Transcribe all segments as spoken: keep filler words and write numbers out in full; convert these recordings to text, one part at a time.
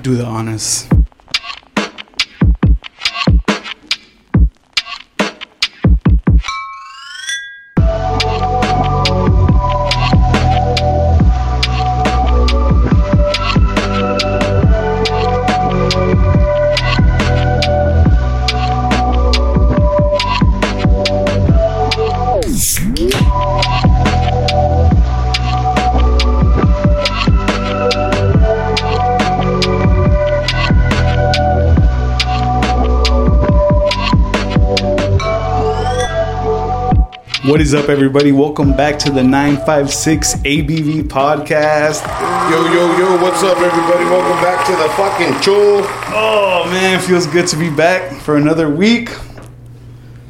do the honors. What is up, everybody? Welcome back to the nine five six A B V podcast. Yo, yo, yo, what's up, everybody? Welcome back to the fucking Joel. Oh, man, it feels good to be back for another week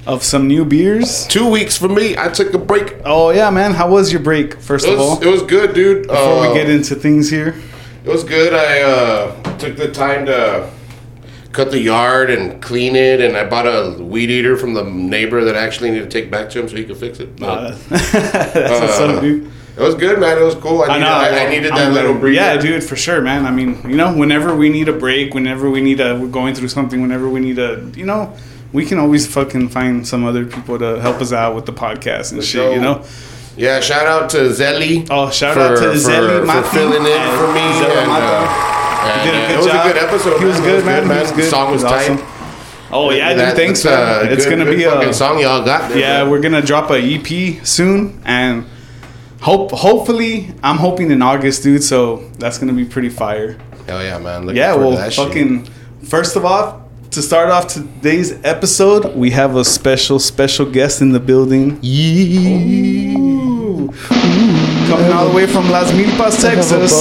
of some new beers. Two weeks for me. I took a break. Oh, yeah, man. How was your break, first was, of all? It was good, dude. Before uh, we get into things here. It was good. I uh, took the time to cut the yard and clean it, and I bought a weed eater from the neighbor that I actually need to take back to him so he could fix it. No. Uh, that's uh, what's up, dude. It was good, man. It was cool. I, I, needed, know, I, I needed that I'm, little breather. Yeah, dude, for sure, man. I mean, you know, whenever we need a break, whenever we need a, we're going through something, whenever we need a, you know, we can always fucking find some other people to help us out with the podcast and the shit, show. You know? Yeah, shout out to Zelly. Oh, shout for, out to Zelly, for, for filling in for me. Zelly, and, uh, And, did a good it was job. a good episode. He was man. good, man. He was good. The song was, was tight. Awesome. Oh, yeah, dude. Thanks, man. Uh, it's going to be a song y'all got there. Yeah, man. We're going to drop a E P soon. And hope, hopefully, I'm hoping in August, dude. So that's going to be pretty fire. Hell yeah, man. Looking yeah, well, that fucking, shit. First of all, to start off today's episode, we have a special, special guest in the building. Yeah. Ooh. Ooh. Coming all the way from Las Milpas, Texas.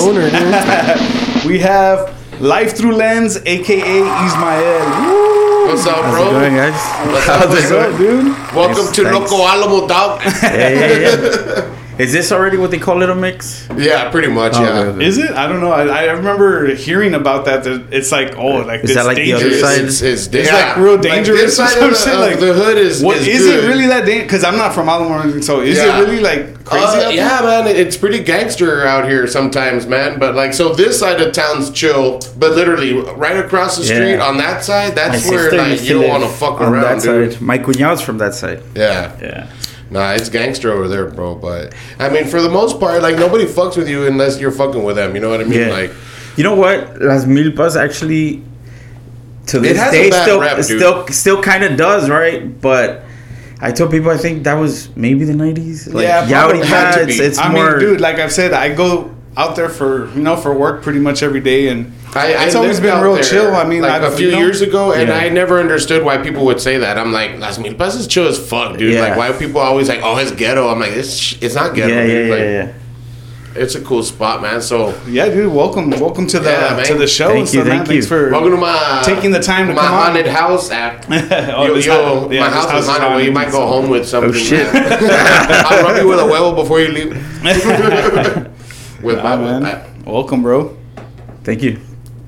We have Life Through Lens, a k a. Ismael. Woo! What's up, bro? How's it going, guys? What's up, What's up dude? Welcome yes, to thanks. Loco Alamo, dog. Yeah, yeah, yeah. Is this already what they call it, a mix? Yeah, pretty much, oh, yeah. Good. Is it? I don't know. I, I remember hearing about that. It's like, oh, like is that like dangerous. The other side? It's, it's, it's yeah. like real dangerous like or something. Like, the hood is What is, is it really that dangerous? Because I'm not from Alamo or anything, so is yeah. it really like... Uh, yeah, man, it's pretty gangster out here sometimes, man. But like, so this side of town's chill, but literally right across the street yeah. on that side, that's My where like you don't want to fuck on around. That dude. Side. My cuñado's from that side. Yeah, yeah. Nah, it's gangster over there, bro. But I mean, for the most part, like nobody fucks with you unless you're fucking with them. You know what I mean? Yeah. Like, you know what? Las Milpas actually to this day still, rep, still, still kind of does, right? But I told people I think that was maybe the nineties. Like, yeah, probably had to be. It's, it's I more mean, dude, like I've said, I go out there for you know for work pretty much every day, and I, I it's always been real there, chill. I mean, like I've, a few you know, years ago, and yeah. I never understood why people would say that. I'm like, Las Milpas is chill as fuck, dude. Yeah. Like, why are people always like, oh, it's ghetto? I'm like, it's it's not ghetto. Yeah, dude. Yeah, like, yeah, yeah. It's a cool spot, man. So yeah, dude. Welcome, welcome to the yeah, to the show. Thank so, you, man, thank thanks you. For welcome to my taking the time to my come haunted on. House app. oh, yo, yo, yeah, my house, house is haunted. Well, you might go home with something. Oh shit! I'll rub you with a huevo before you leave. with nah, my man. App. Welcome, bro. Thank you.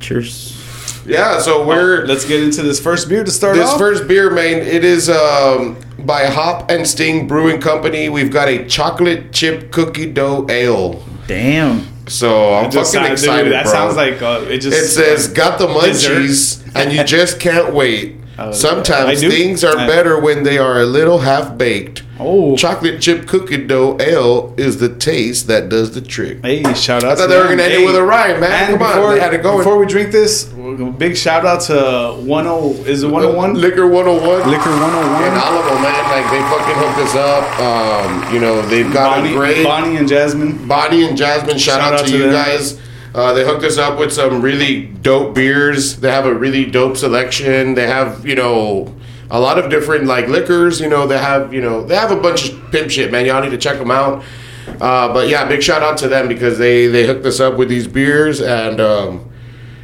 Cheers. Yeah, so we're oh, let's get into this first beer to start this off. This first beer, man, it is um, by Hop and Sting Brewing Company. We've got a chocolate chip cookie dough ale. Damn. So I'm fucking sound, excited, dude, that bro. Sounds like uh, it just. It says like, got the munchies and you just can't wait. Uh, Sometimes things are better when they are a little half baked. Oh, chocolate chip cookie dough ale is the taste that does the trick. Hey, shout out! I thought to they were gonna end hey. It with a rhyme, man. And Come before, on, they had it going. Before we drink this, big shout out to one oh is it one oh one Liquor one oh one Liquor one oh one and Alamo, man. Like they fucking hooked us up. Um, you know they've got Bonnie, a great Bonnie and Jasmine. Bonnie and Jasmine, shout, shout out, out to, to you them. guys. Uh, they hooked us up with some really dope beers. They have a really dope selection. They have, you know, a lot of different, like, liquors. You know, they have, you know, they have a bunch of pimp shit, man. Y'all need to check them out. Uh, but, yeah, big shout-out to them because they, they hooked us up with these beers. And, um,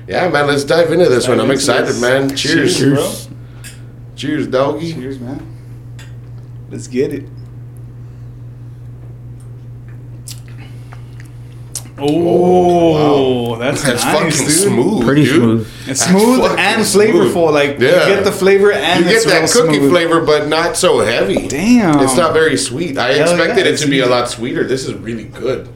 yeah, man, let's dive into this one. I'm excited, man. Cheers. Cheers, bro. Cheers, doggy. Cheers, man. Let's get it. Oh, wow. That's, that's nice, fucking dude. Smooth, Pretty dude. smooth. It's smooth and flavorful. Smooth. Like yeah. you get the flavor and you get it's that real cookie smooth. flavor, but not so heavy. Damn, it's not very sweet. I Hell expected yeah, it to sweet. be a lot sweeter. This is really good.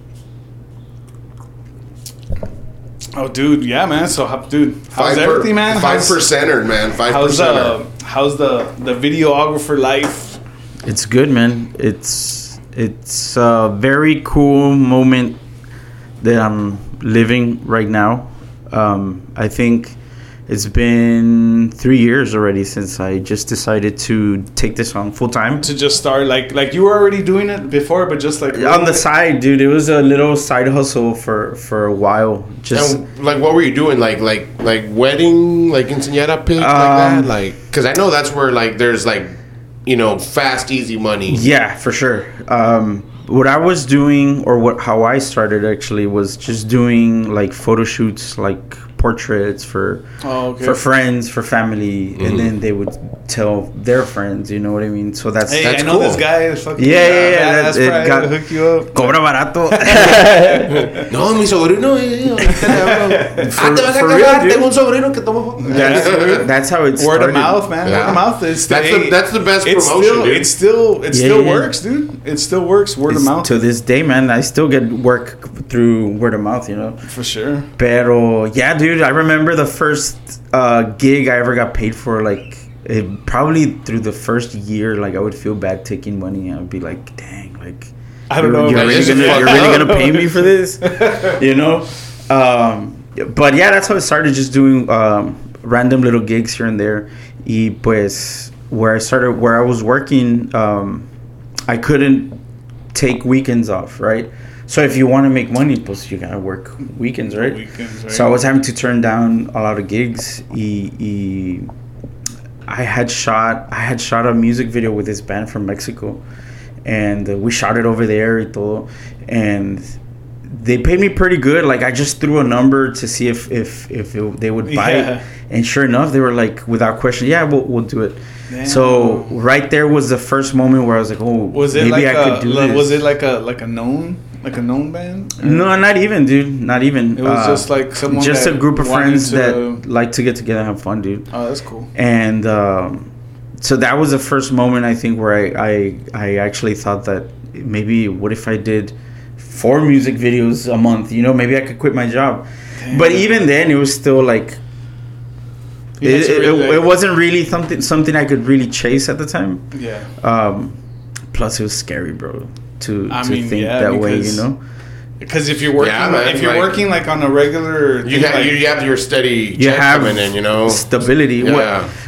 Oh, dude, yeah, man. So, dude, how's five everything, per, man? Five percenter, man. Five how's, percenter. Uh, how's the the videographer life? It's good, man. It's it's a very cool moment that I'm living right now. Um, I think it's been three years already since I just decided to take this on full time. To just start, like, like you were already doing it before, but just like on the side, dude. It was a little side hustle for, for a while. Just and, like, what were you doing? Like, like, like wedding, like quinceañera pig, um, like that. Like, because I know that's where like there's like, you know, fast, easy money. Yeah, for sure. Um, What I was doing, or what how I started actually, was just doing like photo shoots, like portraits for oh, okay. for friends, for family, mm-hmm. and then they would tell their friends. You know what I mean? So that's hey, that's I know cool. This guy is fucking yeah, yeah, yeah. yeah that's it probably got hook you up. Cobra barato. No, mi sobrino. For, for real, dude. That's, that's how it started. Word of mouth, man. Yeah. Word of mouth is that's the, the that's the best it's promotion. Still, dude. It still it yeah, still yeah. works, dude. It still works. Word. Mouth. To this day, man, I still get work through word of mouth, you know. For sure. Pero, yeah, dude, I remember the first uh, gig I ever got paid for, like, it, probably through the first year, like, I would feel bad taking money. I would be like, dang, like, I don't know. You're really gonna, you're really gonna pay me for this? You know? Um, but, yeah, that's how it started, just doing um, random little gigs here and there. Y pues, where I started, where I was working, um, I couldn't take weekends off, right? So if you want to make money, pues you gotta work weekends, right? Weekends, right? So I was having to turn down a lot of gigs. E, e, I had shot, I had shot a music video with this band from Mexico, and we shot it over there, y todo, and they paid me pretty good. Like I just threw a number to see if if if it, they would buy yeah. it, and sure enough, they were like, without question, yeah, we'll we'll do it. Damn. So right there was the first moment where I was like, oh, was it maybe like I a, could do like, this. Was it like a like a known like a known band? Or? No, not even, dude. Not even. It was uh, just like someone just a group of friends to... that like to get together and have fun, dude. Oh, that's cool. And um, so that was the first moment I think where I, I I actually thought that maybe what if I did four music videos a month? You know, maybe I could quit my job. Damn. But even then, it was still like. It, it, it, it wasn't really something something I could really chase at the time. Yeah. Um, plus, it was scary, bro, to, I to mean, think yeah, that way, you know. Because if you're working, yeah, man, if you're like, working like on a regular, you have like, you have your steady, you have coming in, you know, stability. Yeah.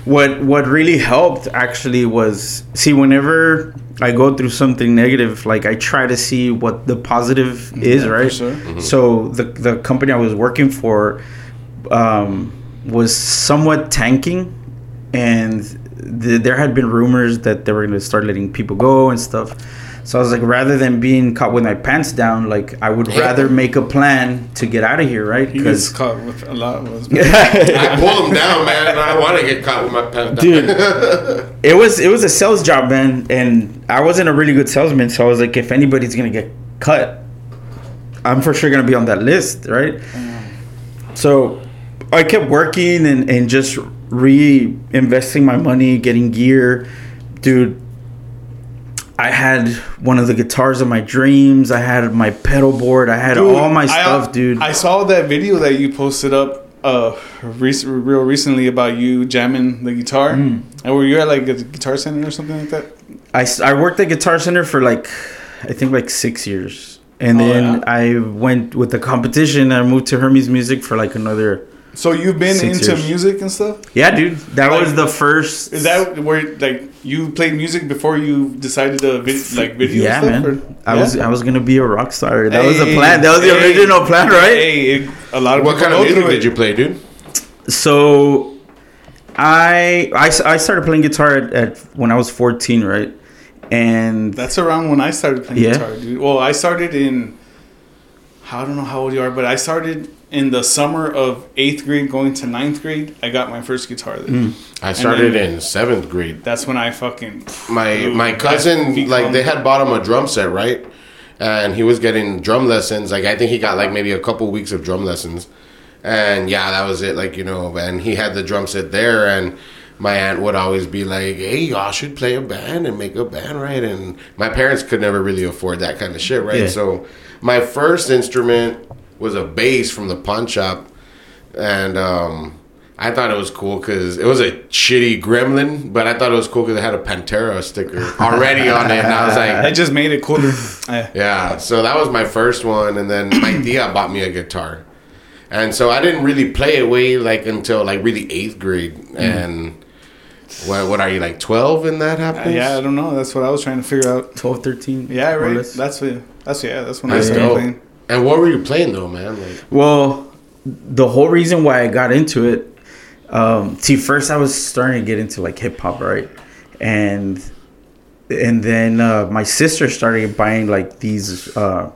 What what what really helped actually was see whenever I go through something negative, like I try to see what the positive is, yeah, right? For sure. Mm-hmm. So the the company I was working for. Um, was somewhat tanking, and th- there had been rumors that they were going to start letting people go and stuff. So I was like, rather than being caught with my pants down, like I would yeah. rather make a plan to get out of here, right? He gets caught with a lot. Was I pull him down, man. And I want to get caught with my pants down. Dude, it was it was a sales job, man, and I wasn't a really good salesman. So I was like, if anybody's gonna get cut, I'm for sure gonna be on that list, right? Mm. So. I kept working and, and just reinvesting my money, getting gear. Dude, I had one of the guitars of my dreams. I had my pedal board. I had dude, all my stuff, I, dude. I saw that video that you posted up uh, rec- real recently about you jamming the guitar. Mm. And were you at like a Guitar Center or something like that? I, I worked at Guitar Center for like, I think like six years. And oh, then yeah. I went with the competition. And I moved to Hermes Music for like another... So you've been Six into years. music and stuff? Yeah, dude. That like, was the first. Is that where like you played music before you decided to vid- like video yeah, stuff? Man. Or, I yeah, was I was gonna be a rock star. That hey, was the plan. That was the hey, original plan, right? Hey, it, a lot of what kind of music did you play, dude? So, I I, I started playing guitar at, at when I was fourteen, right? And that's around when I started playing yeah. guitar, dude. Well, I started in. I don't know how old you are, but I started. In the summer of eighth grade going to ninth grade, I got my first guitar there. Mm. I started then, in seventh grade. That's when I fucking... My my cousin, like, they had bought him a drum set, right? And he was getting drum lessons. Like, I think he got, like, maybe a couple weeks of drum lessons. And, yeah, that was it, like, you know. And he had the drum set there, and... My aunt would always be like, hey, y'all should play a band and make a band, right? And my parents could never really afford that kind of shit, right? Yeah. So my first instrument was a bass from the pawn shop And um, I thought it was cool because it was a shitty gremlin, but I thought it was cool because it had a Pantera sticker already on it. And I was like... It just made it cooler. Yeah. So that was my first one. And then my tia bought me a guitar. And so I didn't really play it way like until like really eighth grade. Mm. And... What, what are you, like twelve when that happens? Uh, yeah, I don't know. That's what I was trying to figure out. twelve, thirteen Yeah, right. That's what, that's, yeah, that's when I started playing. And what were you playing, though, man? Like, well, the whole reason why I got into it, um, see, first I was starting to get into, like, hip-hop, right? And and then uh, my sister started buying, like, these uh,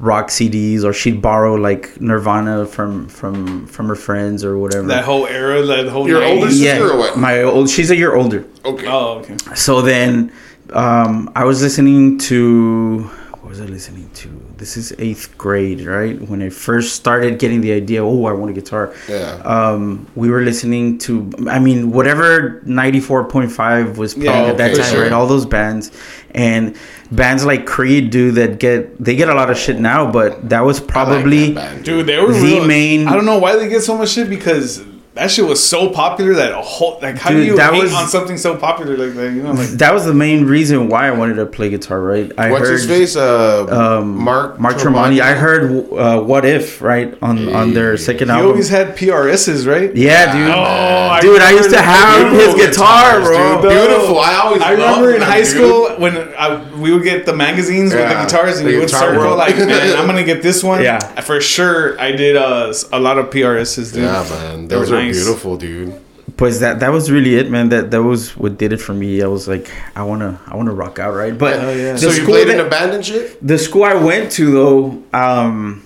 rock C Ds, or she'd borrow, like, Nirvana from from from her friends or whatever. That whole era, that whole your older sister, yeah, or what? My old, she's a year older. Okay. Oh, okay. So then, um, I was listening to what was I listening to? This is eighth grade, right? When I first started getting the idea, oh, I want a guitar. Yeah. Um, we were listening to, I mean, whatever ninety-four point five was playing, yeah, at that time, sure, right? All those bands. And bands like Creed do that get, they get a lot of shit now, but that was probably like that, dude, they were the real, main. I don't know why they get so much shit, because that shit was so popular that a whole, like, how, dude, do you hate was, on something so popular like that? You know, like, that was the main reason why I wanted to play guitar, right? I What's heard, his face? Uh, um, Mark Mark Tremonti. I heard uh, "What If" right on, hey, on their second album. You always had P R S's, right? Yeah, dude. Oh, I dude, I used to have his guitar, guitars, bro. Dude, beautiful. I always. I remember in high dude. school when I, we would get the magazines, yeah, with the guitars, and the you guitar would circle like, "Man, I'm gonna get this one." Yeah, for sure. I did uh, a lot of P R S's, dude. Yeah, man. Those are beautiful, dude. But that that was really it, man. That that was what did it for me. I was like, I wanna I wanna rock out, right? But oh, yeah. So you played in a band and shit? The school I went to, though, um,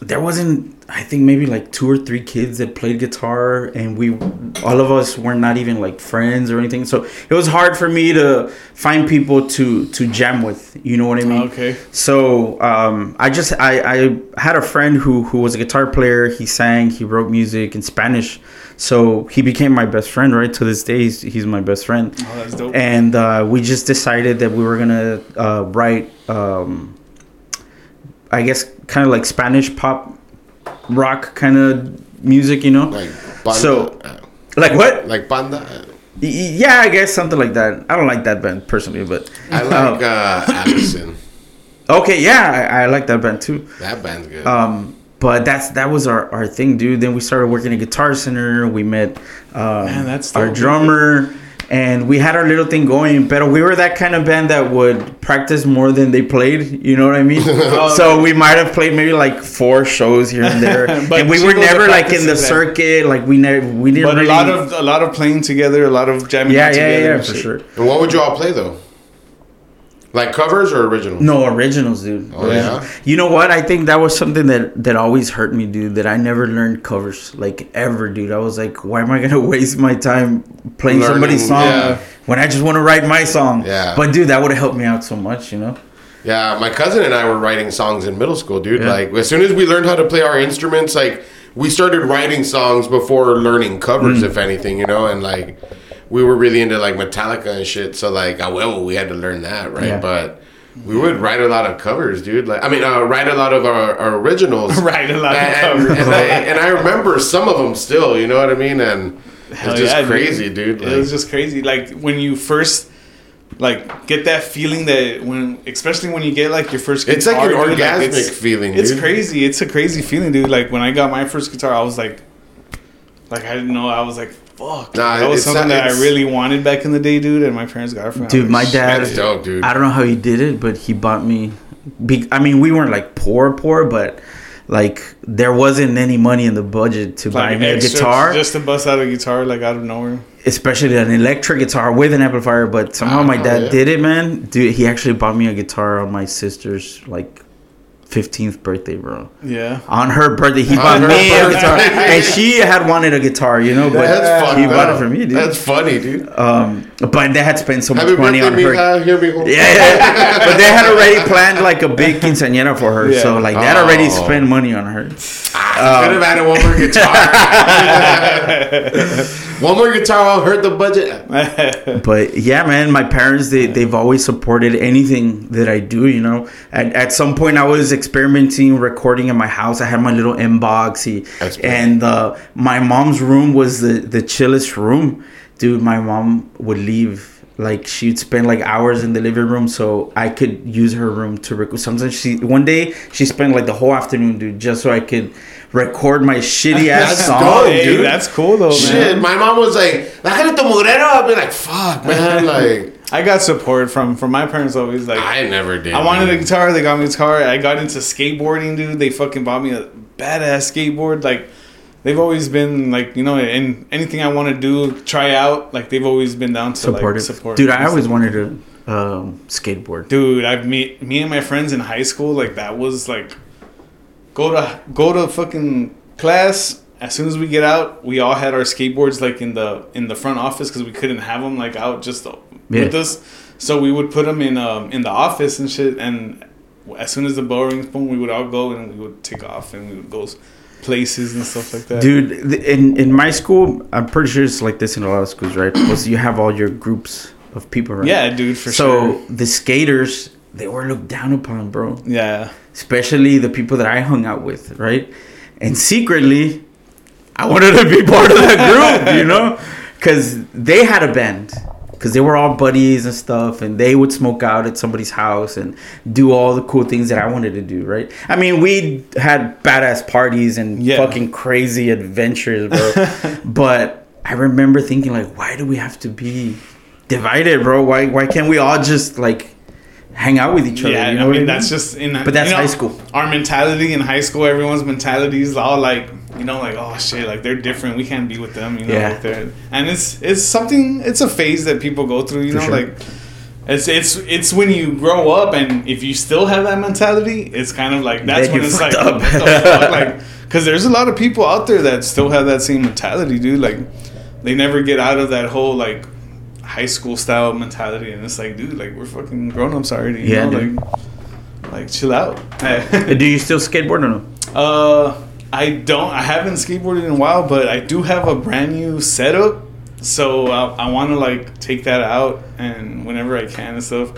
there wasn't. I think maybe like two or three kids that played guitar, and we all of us were not even like friends or anything. So it was hard for me to find people to to jam with. You know what I mean? Okay. So um, I just I, I had a friend who who was a guitar player. He sang, he wrote music in Spanish. So he became my best friend, right? To this day, he's, he's my best friend. Oh, that's dope. And uh, we just decided that we were gonna uh, write, um, I guess, kind of like Spanish pop. Rock kind of music, you know, like banda. So like what, like banda, yeah, I guess something like that. I don't like that band personally, but I like uh, uh Anderson. Okay, yeah, I, I like that band too. That band's good. um But that's that was our, our thing, dude. Then we started working at Guitar Center. We met um Man, that's our drummer, and we had our little thing going. But we were that kind of band that would practice more than they played, you know what I mean? So we might have played maybe like four shows here and there. But and we were never like in the circuit, like we never we didn't but really... a lot of a lot of playing together, a lot of jamming, yeah, together. Yeah, yeah, for sure. And what would you all play, though? Like covers or originals? No, originals, dude. Oh, originals. Yeah? You know what? I think that was something that, that always hurt me, dude, that I never learned covers, like, ever, dude. I was like, why am I going to waste my time playing Learning, somebody's song, yeah, when I just want to write my song? Yeah. But, dude, that would have helped me out so much, you know? Yeah, my cousin and I were writing songs in middle school, dude. Yeah. Like, as soon as we learned how to play our instruments, like, we started writing songs before learning covers, mm. if anything, you know? And, like... we were really into like Metallica and shit, so like, oh well, we had to learn that, right? Yeah. But we would write a lot of covers, dude. Like, I mean, uh, write a lot of our, our originals. Write a lot and, of covers, and I, and I remember some of them still. You know what I mean? And it's just yeah, crazy, dude. dude. Like, it was just crazy. Like when you first like get that feeling that when, especially when you get like your first guitar, it's like an dude, orgasmic like, it's, feeling. It's dude. crazy. It's a crazy feeling, dude. Like when I got my first guitar, I was like, like I didn't know. I was like. Fuck, nah, that was something that I really wanted back in the day, dude, and my parents got it for me. Dude, my dad, that's dope, dude. I don't know how he did it, but he bought me, big, I mean, we weren't like poor, poor, but like there wasn't any money in the budget to like buy me a guitar. Just to bust out a guitar, like out of nowhere. Especially an electric guitar with an amplifier, but somehow my dad yeah. did it, man. Dude, he actually bought me a guitar on my sister's, like, fifteenth birthday, bro. Yeah. On her birthday, he bought me a guitar, and she had wanted a guitar, you know. But that's funny, he bought it for me, dude. That's funny, dude. Um, but they had spent so much Happy money on her. Uh, here we go. Yeah, yeah. But they had already planned like a big quinceañera for her, yeah. so like they had already oh. spent money on her. Could have added one more guitar. One more guitar won't hurt the budget. But yeah, man, my parents, they, they've always supported anything that I do, you know. At, at some point, I was experimenting, recording in my house. I had my little inbox. And uh, my mom's room was the, the chillest room. Dude, my mom would leave. Like, she'd spend like hours in the living room, so I could use her room to record. Sometimes she, one day, she spent like the whole afternoon, dude, just so I could record my shitty ass song, dope, dude. Hey, that's cool though, shit, man. Shit, my mom was like, I'd be like, fuck, man, like. I got support from from my parents always. Like, I never did. I wanted a guitar, they got me a guitar. I got into skateboarding, dude. They fucking bought me a badass skateboard, like. They've always been like, you know, in anything I want to do, try out. Like, they've always been down to support, like, support. Dude, I always wanted to um, skateboard. Dude, I've me, me and my friends in high school, like, that was like, go to go to fucking class. As soon as we get out, we all had our skateboards like in the in the front office because we couldn't have them like out just yeah. with us. So we would put them in um, in the office and shit. And as soon as the bell rings, boom, we would all go and we would take off and we would go places and stuff like that, dude. In in my school, I'm pretty sure it's like this in a lot of schools, right? Because you have all your groups of people, right? Yeah, dude, for so sure. So the skaters, they were looked down upon, bro. Yeah. Especially the people that I hung out with, right? And secretly, I wanted to be part of that group, you know? Because they had a band. Because they were all buddies and stuff, and they would smoke out at somebody's house and do all the cool things that I wanted to do, right? I mean, we had badass parties and yeah. fucking crazy adventures, bro. But I remember thinking, like, why do we have to be divided, bro? Why why can't we all just, like, hang out with each other? Yeah, you know I mean, what I mean? That's just in... But that's you know, high school. Our mentality in high school, everyone's mentality is all, like... You know, like, oh, shit, like, they're different. We can't be with them, you know. Yeah. Like and it's it's something, it's a phase that people go through, you For know. Sure. Like, it's it's it's when you grow up, and if you still have that mentality, it's kind of like, that's when it's like, up. What the fuck? Like, because there's a lot of people out there that still have that same mentality, dude. Like, they never get out of that whole, like, high school style mentality. And it's like, dude, like, we're fucking grown-ups already, you yeah, know. Dude. Like, like, chill out. Do you still skateboard or no? Uh... I don't. I haven't skateboarded in a while, but I do have a brand new setup, so I, I want to like take that out and whenever I can and stuff.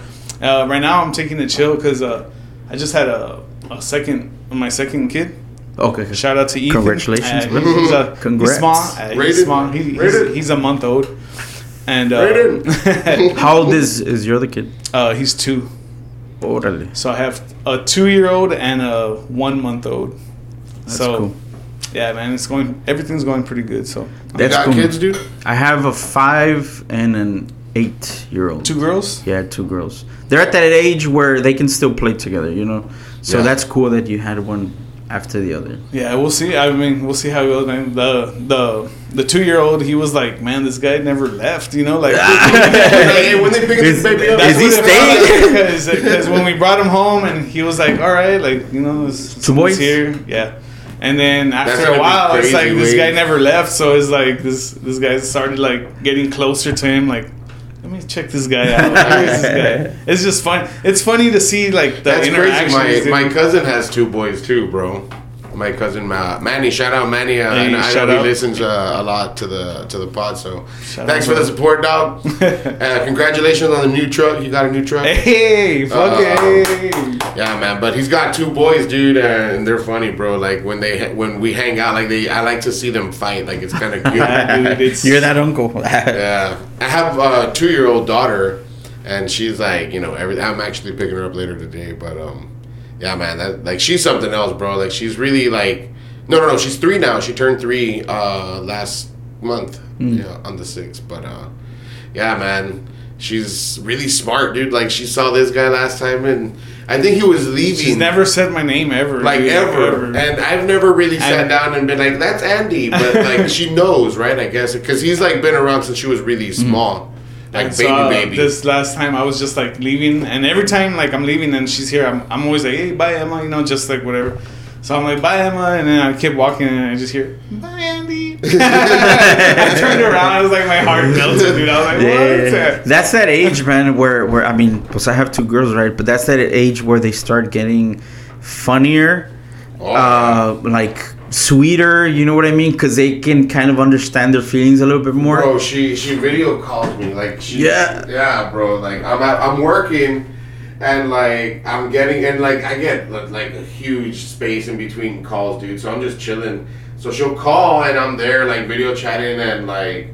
Uh, right now, I'm taking a chill because uh, I just had a, a second, my second kid. Okay. Shout out to Ethan. Congratulations. Uh, he, he's a, Congrats. He's small. Uh, he's, small. He, he's, he's a month old. And uh, how old is is your other kid? Uh, he's two. Orderly. So I have a two-year-old and a one-month-old. That's so, cool. Yeah, man, it's going. Everything's going pretty good. So, that's you got cool. kids, dude? I have a five and an eight-year-old. Two girls? Yeah, two girls. They're at that age where they can still play together, you know. So yeah. That's cool that you had one after the other. Yeah, we'll see. I mean, we'll see how it goes, man. The the the two-year-old, he was like, man, this guy never left, you know. Like, like when they pick this baby up, is he staying? Because when we brought him home, and he was like, all right, like you know, someone's here, yeah. And then after a while, it's like this guy never left. So it's like this this guy started like getting closer to him. Like, let me check this guy out. This guy? It's just fun. It's funny to see like the interaction. That's crazy. My, my cousin has two boys too, bro. My cousin uh, Manny, shout out Manny. Uh, hey, and I know he listens uh, a lot to the to the pod. So shout thanks out, for man. The support, dog. uh, congratulations on the new truck. You got a new truck. Hey, fuck uh, it. Yeah, man. But he's got two boys, dude, and they're funny, bro. Like when they when we hang out, like they I like to see them fight. Like it's kind of good. Dude, you're that uncle. Yeah, I have a two year old daughter, and she's like, you know, everything. I'm actually picking her up later today, but um. Yeah, man, that, like, she's something else, bro. Like, she's really, like... No, no, no, she's three now. She turned three uh, last month mm. yeah, on the sixth. But, uh, yeah, man, she's really smart, dude. Like, she saw this guy last time, and I think he was leaving. She's never said my name ever. Like, dude, ever. ever. And I've never really sat and, down and been like, that's Andy. But, like, she knows, right, I guess. Because he's, like, been around since she was really small. Mm. Like and baby, so, uh, baby. This last time I was just like leaving, and every time like I'm leaving and she's here, I'm I'm always like, hey, bye Emma, you know, just like whatever. So I'm like, bye Emma, and then I kept walking and I just hear, bye Andy. I turned around, I was like, my heart melted, dude. I was like, yeah, what? Yeah. That's that age, man, where where I mean, because I have two girls, right? But that's that age where they start getting funnier, oh. uh, like sweeter, you know what I mean? Because they can kind of understand their feelings a little bit more. Bro, she she video called me, like she, yeah, yeah, bro. Like I'm at, I'm working, and like I'm getting and like I get like a huge space in between calls, dude. So I'm just chilling. So she'll call and I'm there like video chatting, and like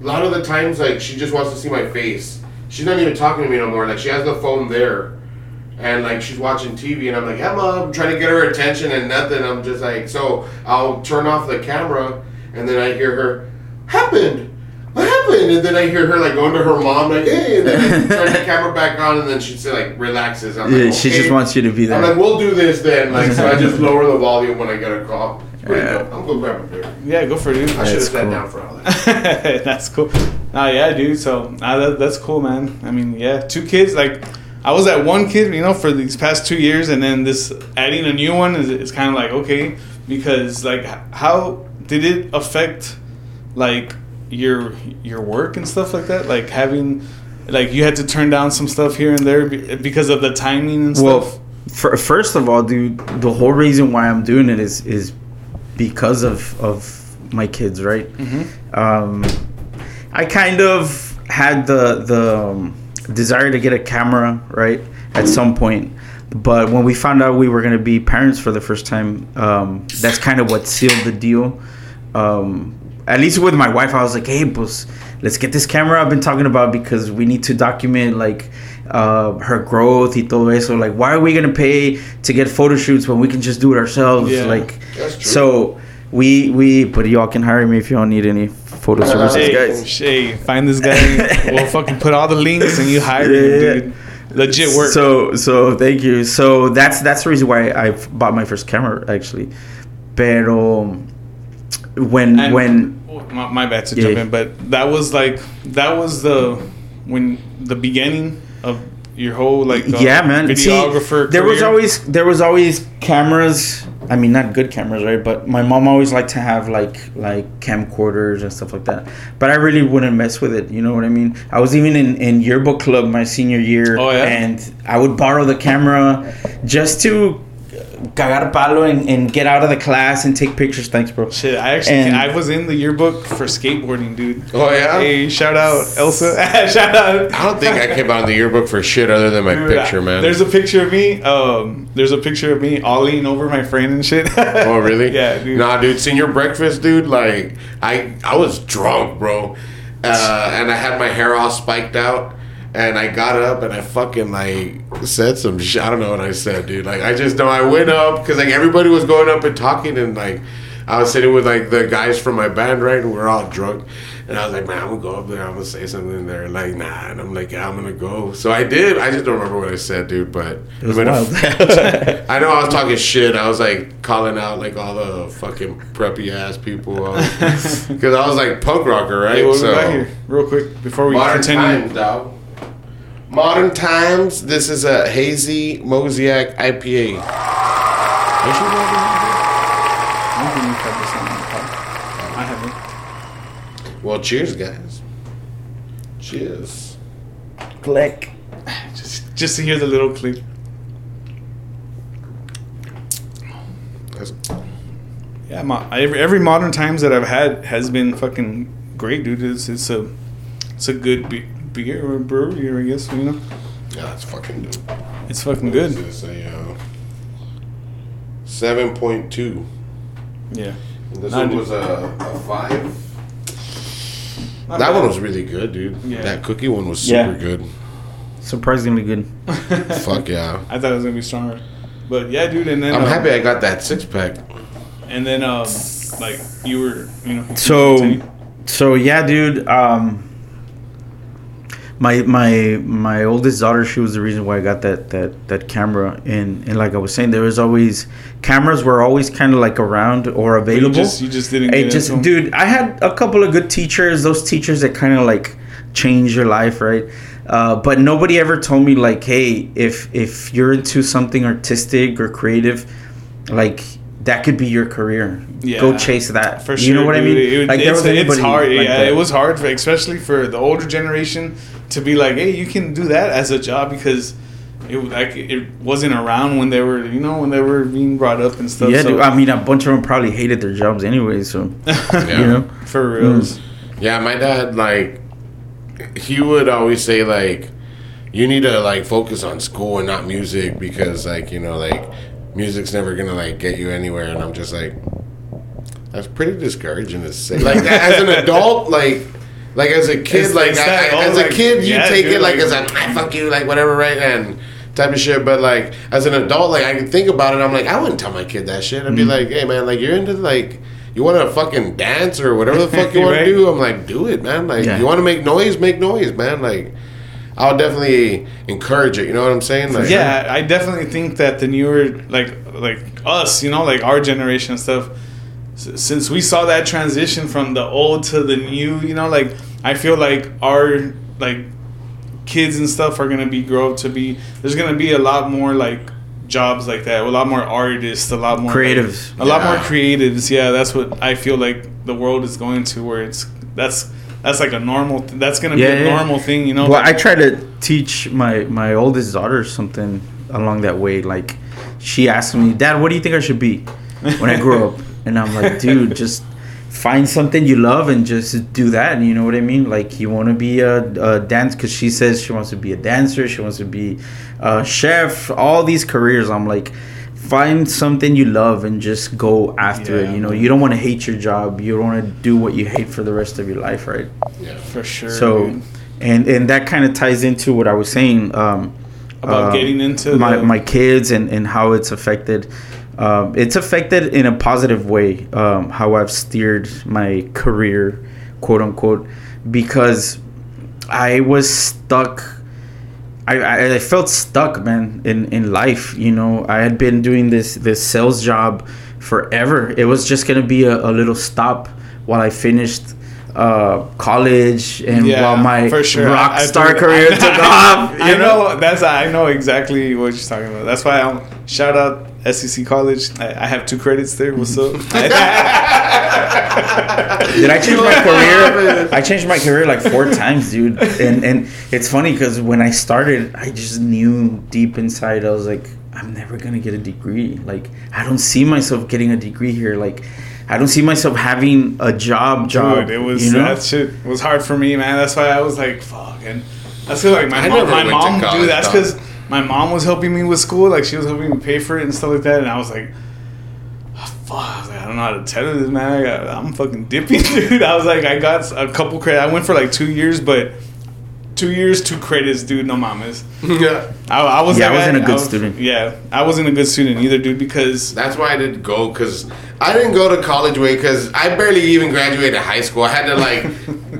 a lot of the times like she just wants to see my face. She's not even talking to me no more. Like she has the phone there. And like she's watching T V, and I'm like, Emma, I'm trying to get her attention and nothing. I'm just like, so I'll turn off the camera, and then I hear her, happened? What happened? And then I hear her like going to her mom, like, hey, and then turn the camera back on, and then she say like relaxes. I'm like, yeah, okay. She just wants you to be there. I'm like, we'll do this then. Like, so I just lower the volume when I get a call. Yeah. Cool. I'm gonna grab a beer. Yeah, go for it, dude. I should have sat cool. down for all that. That's cool. Nah, yeah, dude. So nah, that, that's cool, man. I mean, yeah, two kids, like. I was at one kid, you know, for these past two years, and then this adding a new one is, is kind of like, okay, because like, how did it affect like your your work and stuff like that? Like having, like you had to turn down some stuff here and there because of the timing and well, stuff. Well, f- first of all, dude, the whole reason why I'm doing it is is because of of my kids, right? Mm-hmm. Um, I kind of had the the. Um, desire to get a camera right at some point, but when we found out we were going to be parents for the first time, um that's kind of what sealed the deal. Um at least with my wife, I was like, hey, pues, let's get this camera I've been talking about, because we need to document like uh her growth y todo eso. Like, why are we going to pay to get photo shoots when we can just do it ourselves? Yeah, like that's true. So we we but y'all can hire me if y'all need any photo services, hey, guys. Hey, find this guy. We'll fucking put all the links and you hire yeah, him, dude. Legit work. So so thank you. So that's that's the reason why I bought my first camera, actually. Pero when and when my, my bad to yeah. jump in, but that was like that was the when the beginning of your whole like uh, yeah, man. Videographer. See, there career. was always there was always cameras. I mean, not good cameras, right? But my mom always liked to have like like camcorders and stuff like that. But I really wouldn't mess with it. You know what I mean? I was even in, in yearbook club my senior year, oh, yeah? and I would borrow the camera just to cagar palo and, and get out of the class and take pictures. Thanks, bro. Shit, I actually and, I was in the yearbook for skateboarding, dude. Oh yeah. Hey, shout out Elsa. Shout out. I don't think I came out in the yearbook for shit other than my Dude, picture, I, man. There's a picture of me. Um, there's a picture of me ollieing over my friend and shit. Oh really? Yeah, dude. Nah, dude. Senior breakfast, dude. Like I, I was drunk, bro, uh, and I had my hair all spiked out. And I got up and I fucking like said some shit. I don't know what I said, dude. Like I just know I went up because like everybody was going up and talking, and like I was sitting with like the guys from my band, right? And we we're all drunk. And I was like, man, I'm gonna go up there. I'm gonna say something. And they're like, nah. And I'm like, yeah, I'm gonna go. So I did. I just don't remember what I said, dude. But it was I, mean, I know I was talking shit. I was like calling out like all the fucking preppy ass people, because I was like punk rocker, right? Hey, we'll so back here real quick before we continue. Modern times, Modern Times, this is a hazy Mosaic I P A. I haven't. Well, cheers, guys. Cheers. Click. Just, just to hear the little click. Yeah, my, every, every Modern Times that I've had has been fucking great, dude. It's, it's a, it's a good beer. Beer or brewery, I guess, you know. Yeah, it's fucking dope. It's fucking good. It's a uh, seven point two. Yeah. And this Not one was a, a five. Not that bad. One was really good, dude. Yeah. That cookie one was super yeah. good. Surprisingly good. Fuck yeah. I thought it was gonna be stronger, but yeah, dude. And then I'm uh, happy I got that six pack. And then, um, like you were, you know. So, continue. so yeah, dude. Um. My my my oldest daughter, she was the reason why I got that that, that camera. And, and like I was saying, there was always cameras were always kind of like around or available. You just, you just didn't. Get it just them. Dude, I had a couple of good teachers. Those teachers that kind of like change your life, right? Uh, but nobody ever told me like, hey, if if you're into something artistic or creative, like. That could be your career. Yeah, go chase that. For sure, you know what dude. I mean? It, like, it's, it's hard. Like yeah, that. It was hard, for, especially for the older generation, to be like, "Hey, you can do that as a job," because It like it wasn't around when they were, you know, when they were being brought up and stuff. Yeah, so. Dude, I mean, a bunch of them probably hated their jobs anyway. So, yeah. You know, for reals. Mm. Yeah, my dad, like, he would always say, like, you need to, like, focus on school and not music because, like, you know, like, music's never gonna, like, get you anywhere. And I'm just like, that's pretty discouraging to say. Like, that, as an adult, like, like as a kid, it's, like, it's I, I, as like, a kid, you yeah, take dude, it like, like as a ah, fuck you, like, whatever, right? And type of shit. But, like, as an adult, like, I can think about it. I'm like, I wouldn't tell my kid that shit. I'd mm-hmm. be like, hey, man, like, you're into, like, you want to fucking dance or whatever the fuck you want right? to do. I'm like, do it, man. Like, yeah. you want to make noise, make noise, man. Like, I'll definitely encourage it. You know what I'm saying? Like, yeah, I definitely think that the newer, like, like us, you know, like our generation and stuff, since we saw that transition from the old to the new, you know, like, I feel like our, like, kids and stuff are going to be grow up to be, there's going to be a lot more, like, jobs like that, a lot more artists, a lot more creatives, like, a yeah. lot more creatives. Yeah, that's what I feel like the world is going to, where it's that's that's like a normal th- that's gonna yeah, be a yeah. normal thing, you know. Well, like, I try to teach my my oldest daughter something along that way. Like, she asked me, Dad, what do you think I should be when I grow up? And I'm like, dude, just find something you love and just do that. And you know what I mean? Like, you want to be a, a dance, because she says she wants to be a dancer, she wants to be a chef, all these careers. I'm like, find something you love and just go after yeah. it. You know, you don't want to hate your job. You don't want to do what you hate for the rest of your life, right? Yeah, for sure. So, dude. and and that kind of ties into what I was saying um, about uh, getting into my the- my kids and and how it's affected. Um, it's affected in a positive way, um, how I've steered my career, quote unquote, because I was stuck. I, I, I felt stuck, man, in, in life. You know, I had been doing this, this sales job forever. It was just going to be a, a little stop while I finished uh, college and yeah, while my for sure. rock I, I star think, career I, took I, off. You I know? know that's I know exactly what you're talking about. That's why I'm shout out. S E C College. I, I have two credits there. What's up? Did I change my career? I changed my career like four times, dude. And and it's funny because when I started, I just knew deep inside, I was like, I'm never gonna get a degree. Like, I don't see myself getting a degree here. Like, I don't see myself having a job. Job. Dude, it was you know? That shit was hard for me, man. That's why I was like, fuck. And I feel like my I mom, my mom, college, dude. That's because. My mom was helping me with school. Like, she was helping me pay for it and stuff like that. And I was like, oh, fuck. I, was like, I don't know how to tell her this, man. I got, I'm fucking dipping, dude. I was like, I got a couple credits. I went for, like, two years, but two years, two credits, dude. No mamas. Yeah. I, I was yeah, like, I wasn't I, a good was, student. Yeah. I wasn't a good student either, dude, because... That's why I didn't go, because... I didn't go to college way, because I barely even graduated high school. I had to, like,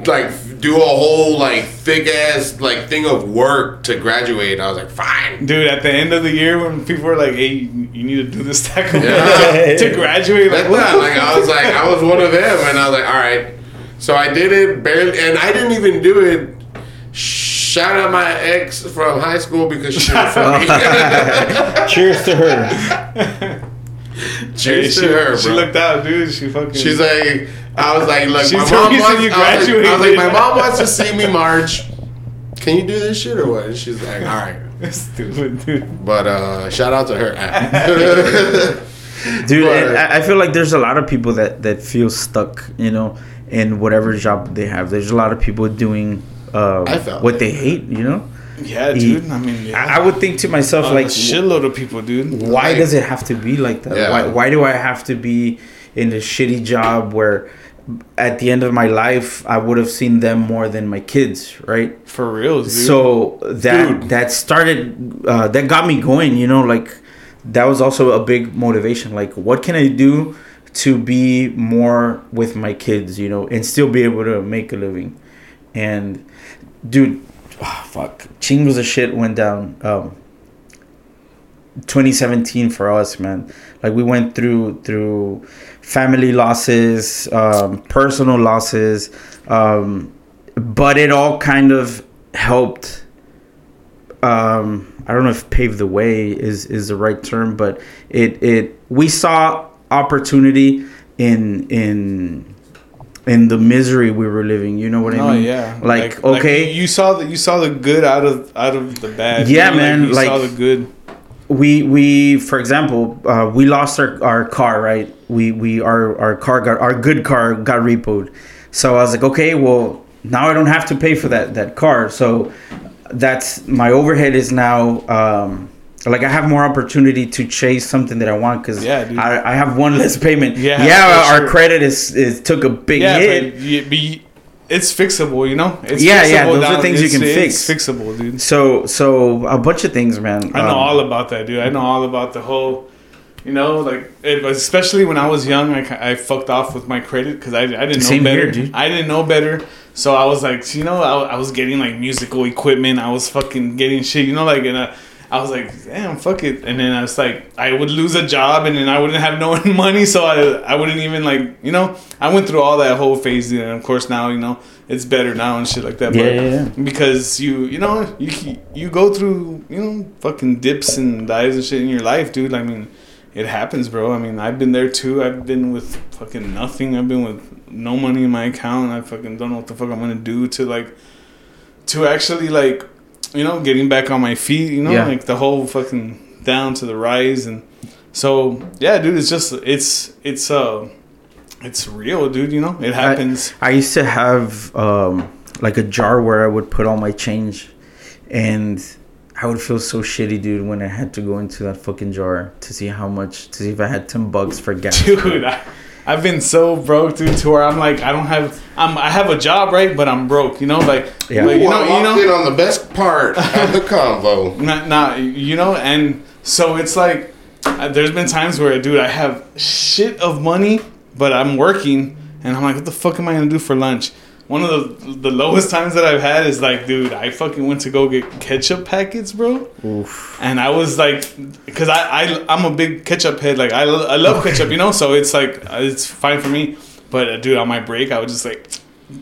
like... do a whole, like, thick-ass, like, thing of work to graduate. And I was like, fine. Dude, at the end of the year when people were like, hey, you need to do this stack of yeah. to graduate. Like, not, like, I was like, I was one of them. And I was like, all right. So I did it barely. And I didn't even do it. Shout out my ex from high school because she was funny. Cheers to her. Cheers hey, to she, her, bro. She looked out, dude. She fucking... She's like... I was like, look, my mom wants, you I was like, I was like, my mom wants to see me march. Can you do this shit or what? And she's like, all right. That's stupid, dude. But uh, shout out to her. Dude, but, I feel like there's a lot of people that, that feel stuck, you know, in whatever job they have. There's a lot of people doing uh, what that. they hate, you know? Yeah, dude. I mean, yeah. I would think to myself, uh, like... A shitload of people, dude. Why like, does it have to be like that? Yeah. Why, why do I have to be in a shitty job where... at the end of my life I would have seen them more than my kids, right? For real, dude. So that dude. that started uh, that got me going, you know, like that was also a big motivation. Like, what can I do to be more with my kids, you know, and still be able to make a living? And dude, oh, fuck, chingos of shit went down um, twenty seventeen for us, man. Like, we went through through family losses, um, personal losses, um, but it all kind of helped. Um, I don't know if paved the way is, is the right term, but it, it we saw opportunity in in and the misery we were living. You know what I oh, mean? Yeah. Like, like okay, like you saw the you saw the good out of out of the bad. Yeah, you, man. Like, you like, saw the good. We we for example, uh, we lost our, our car, right? We we our our car got our good car got repoed. So I was like, okay, well now I don't have to pay for that that car. So that's my overhead is now. Um, Like, I have more opportunity to chase something that I want because yeah, I, I have one less payment. Yeah, yeah our sure. credit is, is took a big yeah, hit. But it be, it's fixable, you know? It's yeah, fixable yeah, those down. are things it's, you can it's fix. It's fixable, dude. So, so a bunch of things, man. I know um, all about that, dude. I know all about the whole, you know, like, it, especially when I was young, I, I fucked off with my credit because I, I didn't know better. Here, dude. I didn't know better. So I was like, you know, I, I was getting, like, musical equipment. I was fucking getting shit, you know, like, in a... I was like, damn, fuck it. And then I was like, I would lose a job and then I wouldn't have no money. So I I wouldn't even like, you know, I went through all that whole phase. Dude, and of course now, you know, it's better now and shit like that. Yeah, but yeah, yeah. Because you, you know, you you go through, you know, fucking dips and dives and shit in your life, dude. I mean, it happens, bro. I mean, I've been there too. I've been with fucking nothing. I've been with no money in my account. I fucking don't know what the fuck I'm going to do to like, to actually like, you know, getting back on my feet, you know, yeah. like the whole fucking down to the rise. And so, yeah, dude, it's just, it's, it's, uh, it's real, dude, you know, it happens. I, I used to have, um, like a jar where I would put all my change and I would feel so shitty, dude, when I had to go into that fucking jar to see how much, to see if I had ten bucks for gas. Dude, I, I've been so broke, dude, to where I'm like, I don't have, I'm, I have a job, right? But I'm broke, you know, like, yeah. like you Ooh, know, I you know, in on the best part of the convo. Nah, nah, you know, and so it's like, there's been times where, dude, I have shit of money, but I'm working, and I'm like, what the fuck am I gonna do for lunch? One of the the lowest times that I've had is like, dude, I fucking went to go get ketchup packets, bro. Oof. And I was like, because I, I, I'm a big ketchup head. Like, I, I love ketchup, you know? So it's like, it's fine for me. But, uh, dude, on my break, I would just like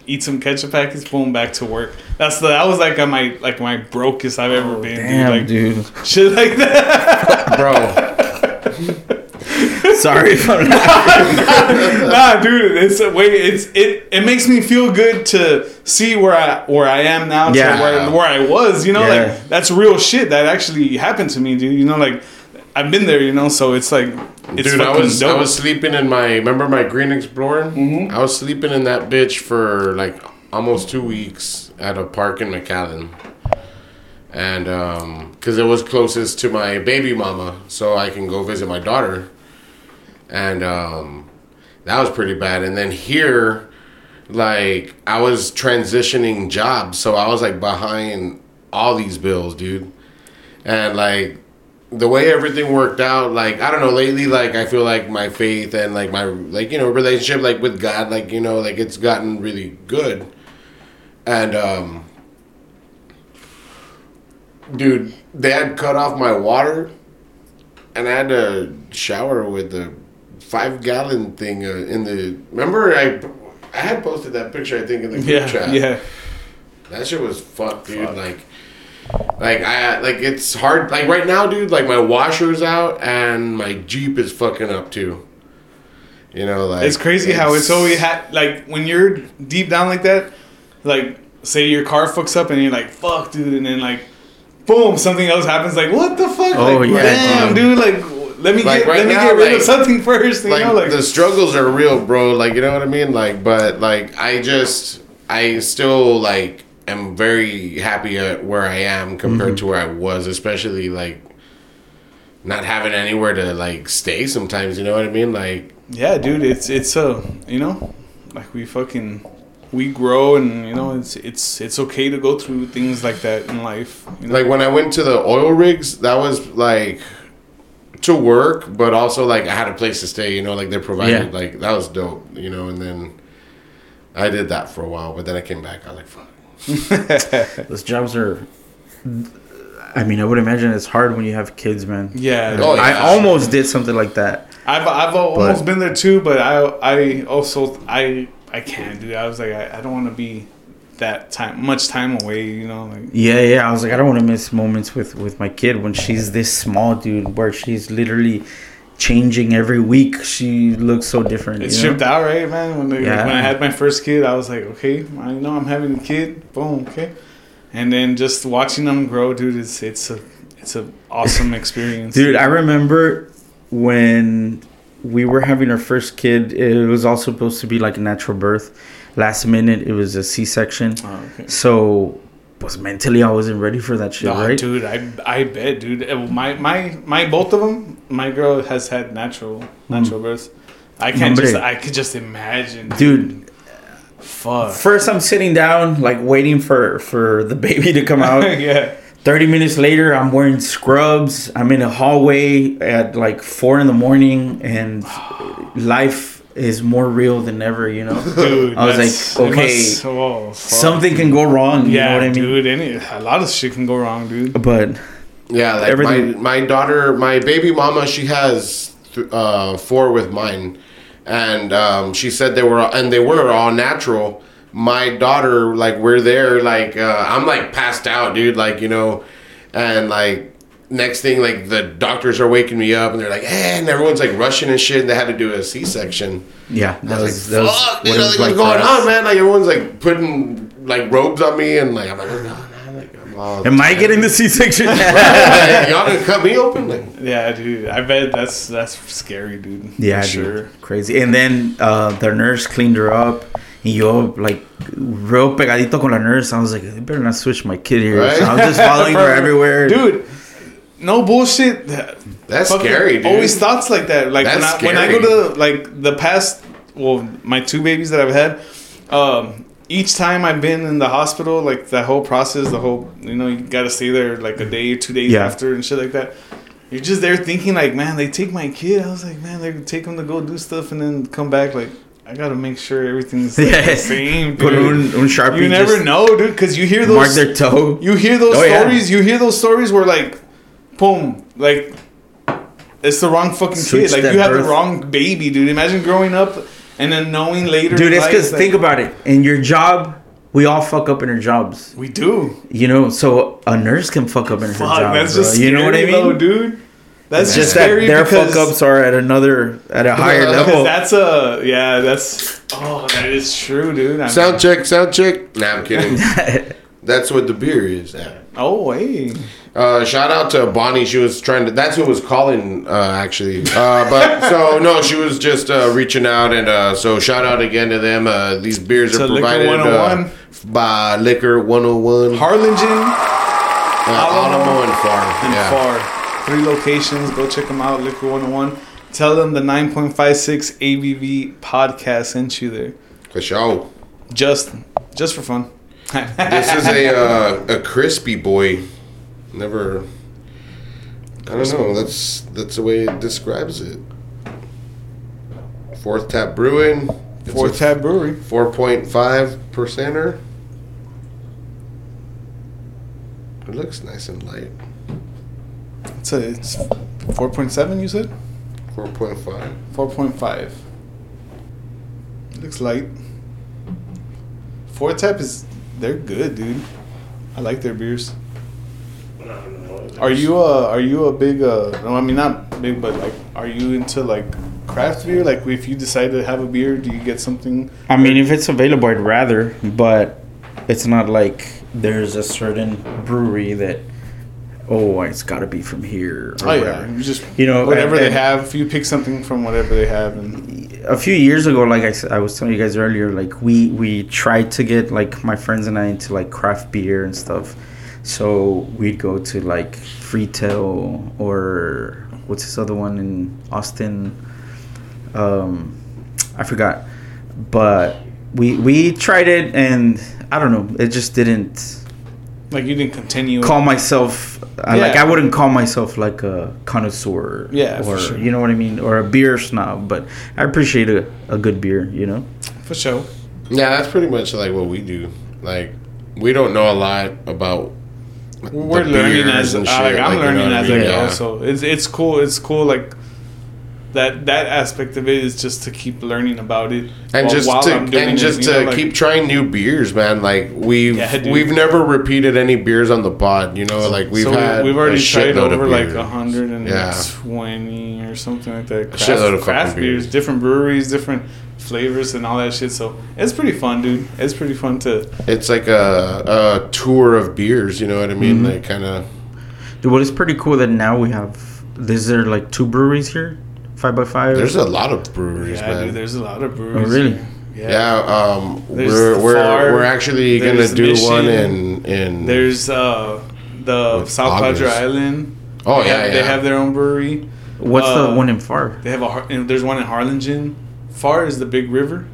eat some ketchup packets, boom, back to work. That's the, that was like on my, like my brokest I've ever oh, been. Damn, dude. Like, dude. Shit like that. Bro. Sorry if I'm not. nah, nah, dude, it's way it's it, it makes me feel good to see where I where I am now to yeah. where, where I was, you know, yeah. like that's real shit that actually happened to me, dude. You know, like I've been there, you know, so it's like it's dude, I was dope. I was sleeping in my remember my Green Explorer? Mm-hmm. I was sleeping in that bitch for like almost two weeks at a park in McAllen. And um because it was closest to my baby mama, so I can go visit my daughter. And um, that was pretty bad. And then here, like, I was transitioning jobs. So I was, like, behind all these bills, dude. And, like, the way everything worked out, like, I don't know, lately, like, I feel like my faith and, like, my, like, you know, relationship, like, with God, like, you know, like, it's gotten really good. And, um, dude, they had cut off my water. And I had to shower with the... Five gallon thing uh, in the remember I I had posted that picture I think in the group yeah, chat yeah that shit was fucked dude Fuck. like like I like it's hard like right now dude like my washer's out and my Jeep is fucking up too you know like it's crazy it's, how it's always ha- like when you're deep down like that like say your car fucks up and you're like fuck dude and then like boom something else happens like what the fuck oh like, yeah damn dude, dude like Let me like get right let me now, get rid like, of something first. You like, know, like the struggles are real, bro. Like you know what I mean. Like but like I just I still like am very happy at where I am compared mm-hmm. to where I was, especially like not having anywhere to like stay. Sometimes you know what I mean. Like yeah, dude. It's it's uh you know like we fucking we grow and you know it's it's it's okay to go through things like that in life. You know? Like when I went to the oil rigs, that was like. To work, but also like I had a place to stay, you know, like they provided, yeah. like that was dope, you know. And then I did that for a while, but then I came back. I was like, fuck, those jobs are. I mean, I would imagine it's hard when you have kids, man. Yeah, oh, yeah. I almost did something like that. I've I've almost but, been there too, but I I also I I can't do that. I was like, I, I don't want to be that time much time away, you know. Like yeah, yeah. I was like, I don't want to miss moments with with my kid when she's this small, dude, where she's literally changing every week. She looks so different. It shipped out, right, man? When, they, yeah. when I had my first kid, I was like, okay, I know I'm having a kid. Boom, okay. And then just watching them grow, dude, it's it's a it's an awesome experience. Dude, I remember when we were having our first kid, it was all supposed to be like a natural birth. Last minute, it was a C-section. Oh, okay. So, was mentally, I wasn't ready for that shit, oh, right? Dude, I I bet, dude. My my my both of them, my girl has had natural natural mm. births. I can't Number just, eight. I could just imagine, dude. dude. Fuck. First, I'm sitting down, like, waiting for, for the baby to come out. Yeah. thirty minutes later, I'm wearing scrubs. I'm in a hallway at, like, four in the morning. And life is more real than ever, you know? Dude, I was like, okay, must, oh, something can go wrong. Yeah, you know what I mean? dude. Any, a lot of shit can go wrong, dude. But yeah, like, everything. My, my daughter, my baby mama, she has th- uh, four with mine. And um, she said they were, and they were all natural. My daughter, like, we're there, like, uh, I'm, like, passed out, dude, like, you know, and, like, next thing, like, the doctors are waking me up, and they're like, hey, and everyone's, like, rushing and shit, and they had to do a C-section. Yeah. That I was like, fuck, dude, what's going on, man? Like, everyone's, like, putting, like, robes on me, and, like, I'm like, oh, no. Oh, Am I getting the C-section? Right, like, y'all gonna cut me open? Like. Yeah, dude. I bet that's that's scary, dude. Yeah, dude. Sure. Crazy. And then uh, the nurse cleaned her up. And yo, like, real pegadito con la nurse. I was like, I better not switch my kid here. Right? So I'm just following her everywhere. Dude, no bullshit. That's Fucking scary, dude. Always thoughts like that. Like, that's when, I, when I go to, like, the past, well, my two babies that I've had, um, each time I've been in the hospital, like, the whole process, the whole, you know, you got to stay there, like, a day, two days yeah. after and shit like that. You're just there thinking, like, man, they take my kid. I was like, man, they take him to go do stuff and then come back, like, I got to make sure everything's like, yes. the same, dude. Put un, un Sharpie, you never know, dude, because you hear those. Mark their toe. You hear those oh, stories. Yeah. You hear those stories where, like, boom, like, it's the wrong fucking Switch kid. Like, you have birth. the wrong baby, dude. Imagine growing up. And then knowing later... Dude, it's because, like, think about it. In your job, we all fuck up in our jobs. We do. You know, so a nurse can fuck up in fuck, her job. That's just scary, you know what I mean? Though, dude. That's just scary that their fuck ups are at another, at a higher uh, level. That's a... Yeah, that's... Oh, that is true, dude. I'm sound kidding. check, sound check. Nah, I'm kidding. That's what the beer is at. Oh, hey. Uh, shout out to Bonnie. She was trying to... That's who was calling, uh, actually. Uh, but so, no, she was just uh, reaching out. And uh, so shout out again to them. Uh, these beers it's are provided uh, by Liquor one oh one. Harlingen. Uh, Alamo and Far. And yeah. Far. Three locations. Go check them out. Liquor one oh one. Tell them the nine point five six A B V podcast sent you there. For sure. Just, just for fun. This is a uh, a crispy boy. Never. I don't know. That's that's the way it describes it. Fourth Tap Brewing. Fourth Tap Brewery. Four point five percenter. It looks nice and light. It's a it's four point seven. You said. Four point five. Four point five. It looks light. Fourth Tap is. They're good, dude. I like their beers. Are you a are you a big? Uh, no, I mean not big, but like, are you into like craft beer? Like, if you decide to have a beer, do you get something? I mean, if it's available, I'd rather, but it's not like there's a certain brewery that oh, it's got to be from here. Or oh whatever. yeah, you just you know whatever and, they have. You pick something from whatever they have, and. A few years ago, like I said, I was telling you guys earlier, like we, we tried to get like my friends and I into like craft beer and stuff. So we'd go to like Freetail or what's this other one in Austin? Um, I forgot. But we we tried it and I don't know, it just didn't. Like you didn't continue. Call myself yeah. like I wouldn't call myself like a connoisseur. Yeah, or for sure. You know what I mean, or a beer snob. But I appreciate a, a good beer. You know, for sure. Yeah, that's pretty much like what we do. Like we don't know a lot about. We're learning as uh, like I'm like, learning you know as I go. So it's it's cool. It's cool. Like. that that aspect of it is just to keep learning about it, and while, just while to I'm doing and just it, to know, like, keep trying new beers, man. Like we've yeah, we've never repeated any beers on the pod, you know. Like we've so had we've already a tried over like a hundred and twenty yeah. or something like that. Craft, of craft beers, beers, different breweries, different flavors, and all that shit. So it's pretty fun, dude. It's pretty fun to. It's like a a tour of beers. You know what I mean? Mm-hmm. Like kind of. Dude, well, it's pretty cool that now we have. Is there like two breweries here? Five by five. There's a lot of breweries, yeah, man. Dude, there's a lot of breweries. Oh, really? Yeah. yeah um, we're we're far, we're actually gonna do Mission, one in in. There's uh the South August. Padre Island. Oh they yeah, have, yeah, they have their own brewery. What's uh, the one in Far? They have a. There's one in Harlingen. Far is the Big River.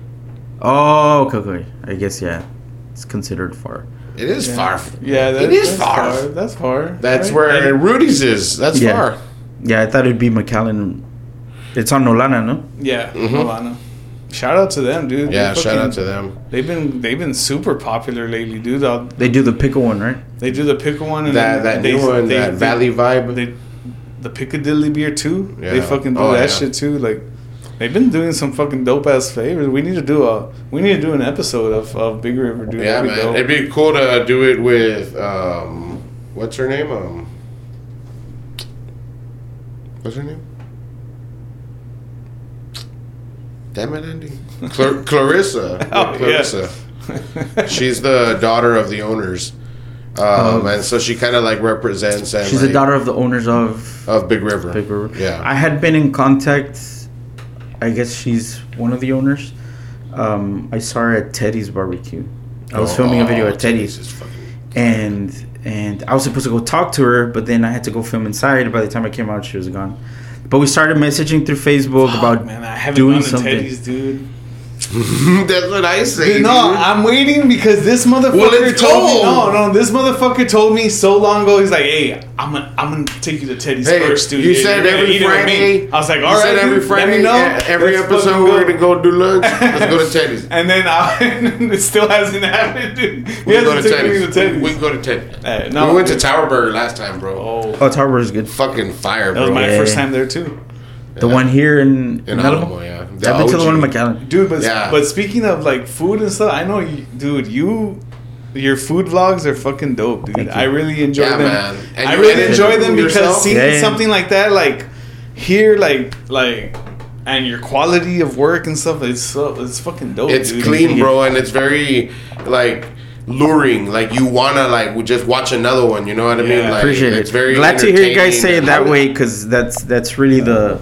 Oh, okay, okay. I guess yeah, it's considered Far. It is yeah. Far. Yeah, that, it is that's far. far. That's Far. That's right? where and, Rudy's is. That's yeah. Far. Yeah, I thought it'd be McAllen. It's on Nolana, no? Yeah, mm-hmm. Nolana. Shout out to them, dude. Yeah, fucking, shout out to them. They've been they've been super popular lately, dude. I'll, they do the pickle one, right? They do the pickle one. And that that they, new one, they, that they, Valley vibe. They, the Piccadilly beer, too. Yeah. They fucking do oh, that yeah. shit, too. Like, they've been doing some fucking dope ass flavors. We need to do a we need to do an episode of, of Big River, dude. Yeah, man. Dope. It'd be cool to do it with um, what's her name? Um, what's her name? Damn it, Andy. Clar- Clarissa. Oh, Clarissa. Yeah. She's the daughter of the owners. Um, um, and so she kind of like represents. And she's like, the daughter of the owners of of Big River. Big River. Yeah. I had been in contact. I guess she's one of the owners. Um, I saw her at Teddy's barbecue. I was oh, filming oh, a video at Teddy's, Teddy's and and I was supposed to go talk to her, but then I had to go film inside. By the time I came out, she was gone. But we started messaging through Facebook oh, about man, I doing something. Teddy's, dude. That's what I say. Dude, no, dude. I'm waiting because this motherfucker well, told me. No, no, this motherfucker told me so long ago. He's like, "Hey, I'm gonna, I'm gonna take you to Teddy's hey, first, dude." You yeah, said every Friday. I was like, "All you right, said every dude, Friday, let me know." Yeah, every Let's episode we're gonna go do lunch. Let's go to Teddy's. And then I, it still hasn't happened, dude. He we hasn't taken me to Teddy's. We can go to Teddy's. Uh, no, we went to Tower Burger last time, bro. Oh, oh Tower Burger's good. Fucking fire, bro. That was my yeah. first time there too. The yeah. one here in, in Alamo, yeah. I've been to the one in McAllen. Dude, but yeah. but speaking of like food and stuff, I know, you, dude, you your food vlogs are fucking dope, dude. I really enjoy yeah, them. Man. And I really enjoy them because yourself? seeing yeah, yeah. something like that, like here, like like, and your quality of work and stuff, it's so, it's fucking dope. It's dude. clean, bro, and it's very like. luring, like you wanna like we just watch another one, you know what I yeah, mean? Like, appreciate it. It's very glad to hear you guys say it that way because that's that's really the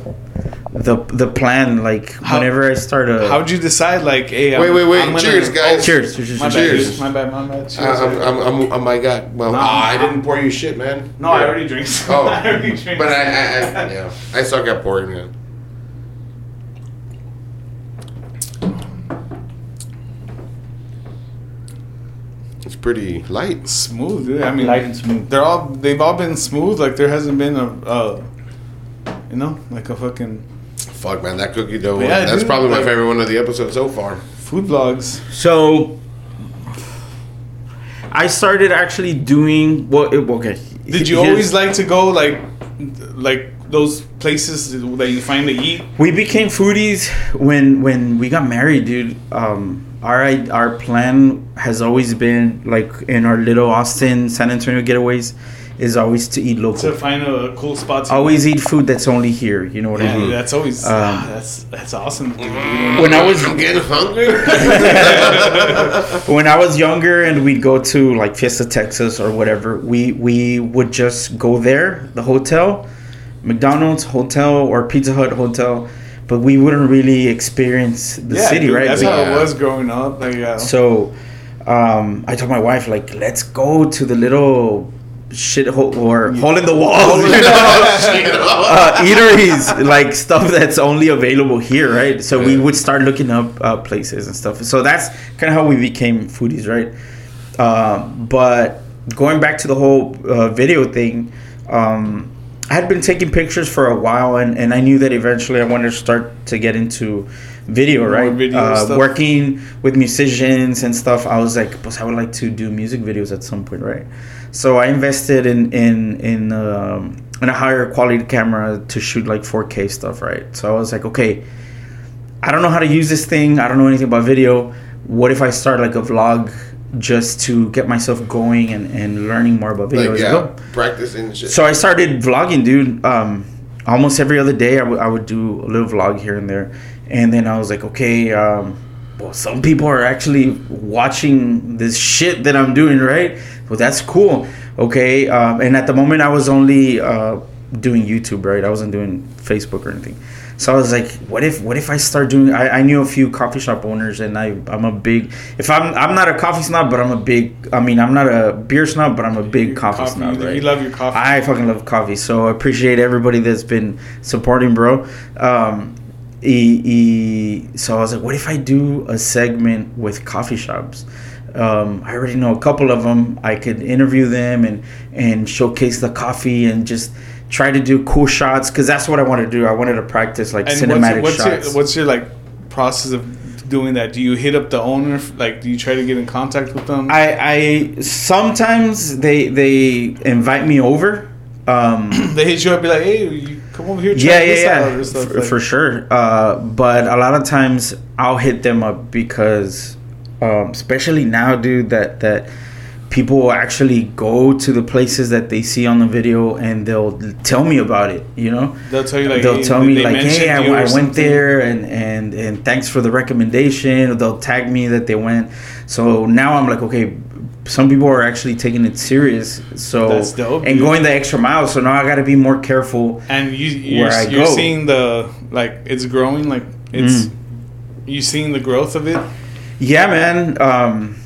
the the plan. Like how, whenever I start a, how'd you decide? Like, hey, wait, I'm, wait, wait, I'm cheers, gonna, guys! Oh, cheers, cheers, my cheers. Bad, my bad, my bad. Cheers, uh, I'm, I'm, I'm, I'm, oh my god! Well, no, oh, I didn't pour you shit, man. No, yeah. I already drink. Oh, I already drink. But I, I, I, yeah, I suck at pouring it. Pretty light, smooth. Dude. I mean, light and smooth. They're all they've all been smooth. Like there hasn't been a, uh, you know, like a fucking. Fuck, man, that cookie dough. Yeah, that's dude, probably like, my favorite one of the episodes so far. Food vlogs. So, I started actually doing well. It, okay. Did you always like to go like, like those places that you find to eat? We became foodies when when we got married, dude. Um. Our our plan has always been like in our little Austin, San Antonio getaways, is always to eat local. To find a cool spot. To always eat food that's only here. You know what yeah, I mean? Dude, that's always um, ah, that's that's awesome. When I was getting hungry. When I was younger and we'd go to like Fiesta, Texas or whatever, we we would just go there, the hotel, McDonald's hotel or Pizza Hut hotel. But we wouldn't really experience the yeah, city, dude, right? That's like, how it was growing up. Like, yeah. So um, I told my wife, like, let's go to the little shithole or yeah. hole in the wall uh, eateries, like stuff that's only available here, right? So yeah. we would start looking up uh, places and stuff. So that's kind of how we became foodies, right? Uh, but going back to the whole uh, video thing, um, I had been taking pictures for a while, and, and I knew that eventually I wanted to start to get into video, More right? Video uh, working with musicians and stuff. I was like, I would like to do music videos at some point, right? So I invested in in in um, and a higher quality camera to shoot like four K stuff, right? So I was like, okay, I don't know how to use this thing. I don't know anything about video. What if I start like a vlog just to get myself going and, and learning more about video? Like, yeah, well, practicing shit. So I started vlogging, dude. Um, almost every other day I, w- I would do a little vlog here and there. And then I was like, okay, um, well, some people are actually watching this shit that I'm doing, right? Well, that's cool. Okay. Um, and at the moment I was only uh, doing YouTube, right? I wasn't doing Facebook or anything. So I was like, what if what if I start doing, I, I knew a few coffee shop owners, and I, I'm a big, if I'm I'm not a coffee snob, but I'm a big, I mean, I'm not a beer snob, but I'm a big coffee, coffee snob, right? You love your coffee. I fucking love coffee. So I appreciate everybody that's been supporting, bro. Um, e, e, so I was like, what if I do a segment with coffee shops? Um, I already know a couple of them. I could interview them and, and showcase the coffee and just try to do cool shots, because that's what I want to do. I wanted to practice like and cinematic what's, what's shots. Your, what's your like process of doing that? Do you hit up the owner? Like, do you try to get in contact with them? I, I sometimes they they invite me over. Um, they hit you up, be like, hey, you come over here. Try yeah, this yeah, out yeah, or stuff, for, like. for sure. Uh, but a lot of times I'll hit them up because, um, especially now, dude, that that. people actually go to the places that they see on the video and they'll tell me about it, you know? They'll tell you, like, they'll hey, tell me, like, hey, I, I went something. there and, and, and thanks for the recommendation. They'll tag me that they went. So now I'm like, okay, some people are actually taking it serious. So That's dope, and dude. going the extra mile. So now I got to be more careful. And you, you're, where I you're go. seeing the, like, it's growing. Like, it's, mm. you seeing the growth of it? Yeah, man. Um,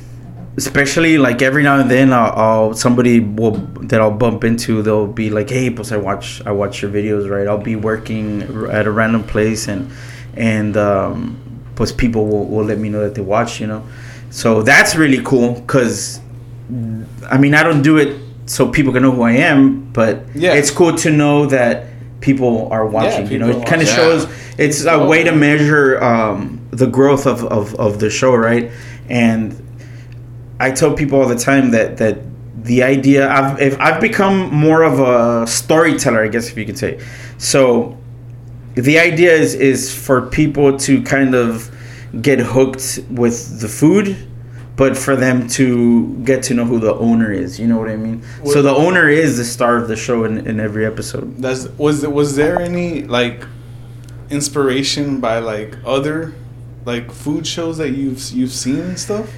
Especially like every now and then, I'll, I'll somebody will that I'll bump into. They'll be like, "Hey, plus I watch I watch your videos, right?" I'll be working at a random place, and and um, plus people will, will let me know that they watch, you know. So that's really cool, because I mean I don't do it so people can know who I am, but yeah. it's cool to know that people are watching. Yeah, people you know, it kind of shows. It's a way to measure um, the growth of, of, of the show, right? And I tell people all the time that, that the idea I've if I've become more of a storyteller, I guess if you could say. So the idea is is for people to kind of get hooked with the food, but for them to get to know who the owner is. You know what I mean? What, so the owner is the star of the show in, in every episode. That's was was there any like inspiration by like other like food shows that you've you've seen and stuff?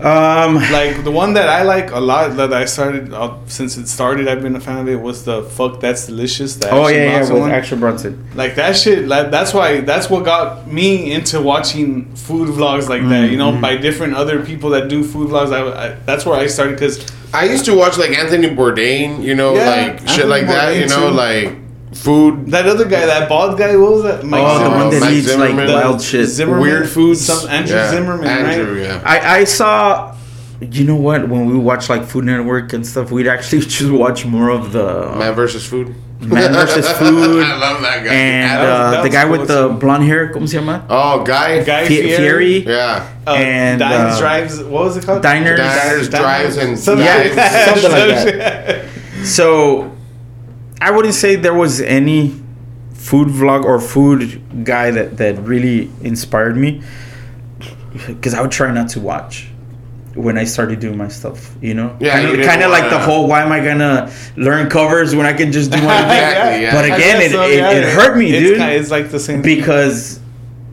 Um, like the one that I like a lot that I started uh, since it started, I've been a fan of it, was the Fuck That's Delicious. The oh yeah, Bronson yeah, with Action Bronson. Like that shit. Like, that's why. That's what got me into watching food vlogs like mm-hmm. that. You know, mm-hmm. by different other people that do food vlogs. I, I that's where I started, because I used to watch like Anthony Bourdain. You know, yeah, like Anthony shit like Bourdain that. You know, too. like. Food. That other guy, that bald guy, what was that? Mike oh, Zimmerman. The one that eats like wild shit, Zimmerman, weird food. Some Andrew yeah. Zimmerman, Andrew, right? Yeah. I I saw. You know what? When we watch like Food Network and stuff, we'd actually just watch more of the uh, Man versus Food. Man versus Food. I love that guy. And uh, that was, that the guy cool with too. the blonde hair, ¿cómo se llama? Oh, Guy. Guy Fieri. Fieri. Yeah. Uh, and Diners, uh, Drives. What was it called? Diners, Diners, Diners Drives, and something, yeah, something like that. So. I wouldn't say there was any food vlog or food guy that, that really inspired me, because I would try not to watch when I started doing my stuff, you know? Yeah, kind of like the whole, why am I going to learn covers when I can just do my thing? Exactly, yeah. But again, it, so, it, yeah. it hurt me, it's dude. Kind of, it's like the same because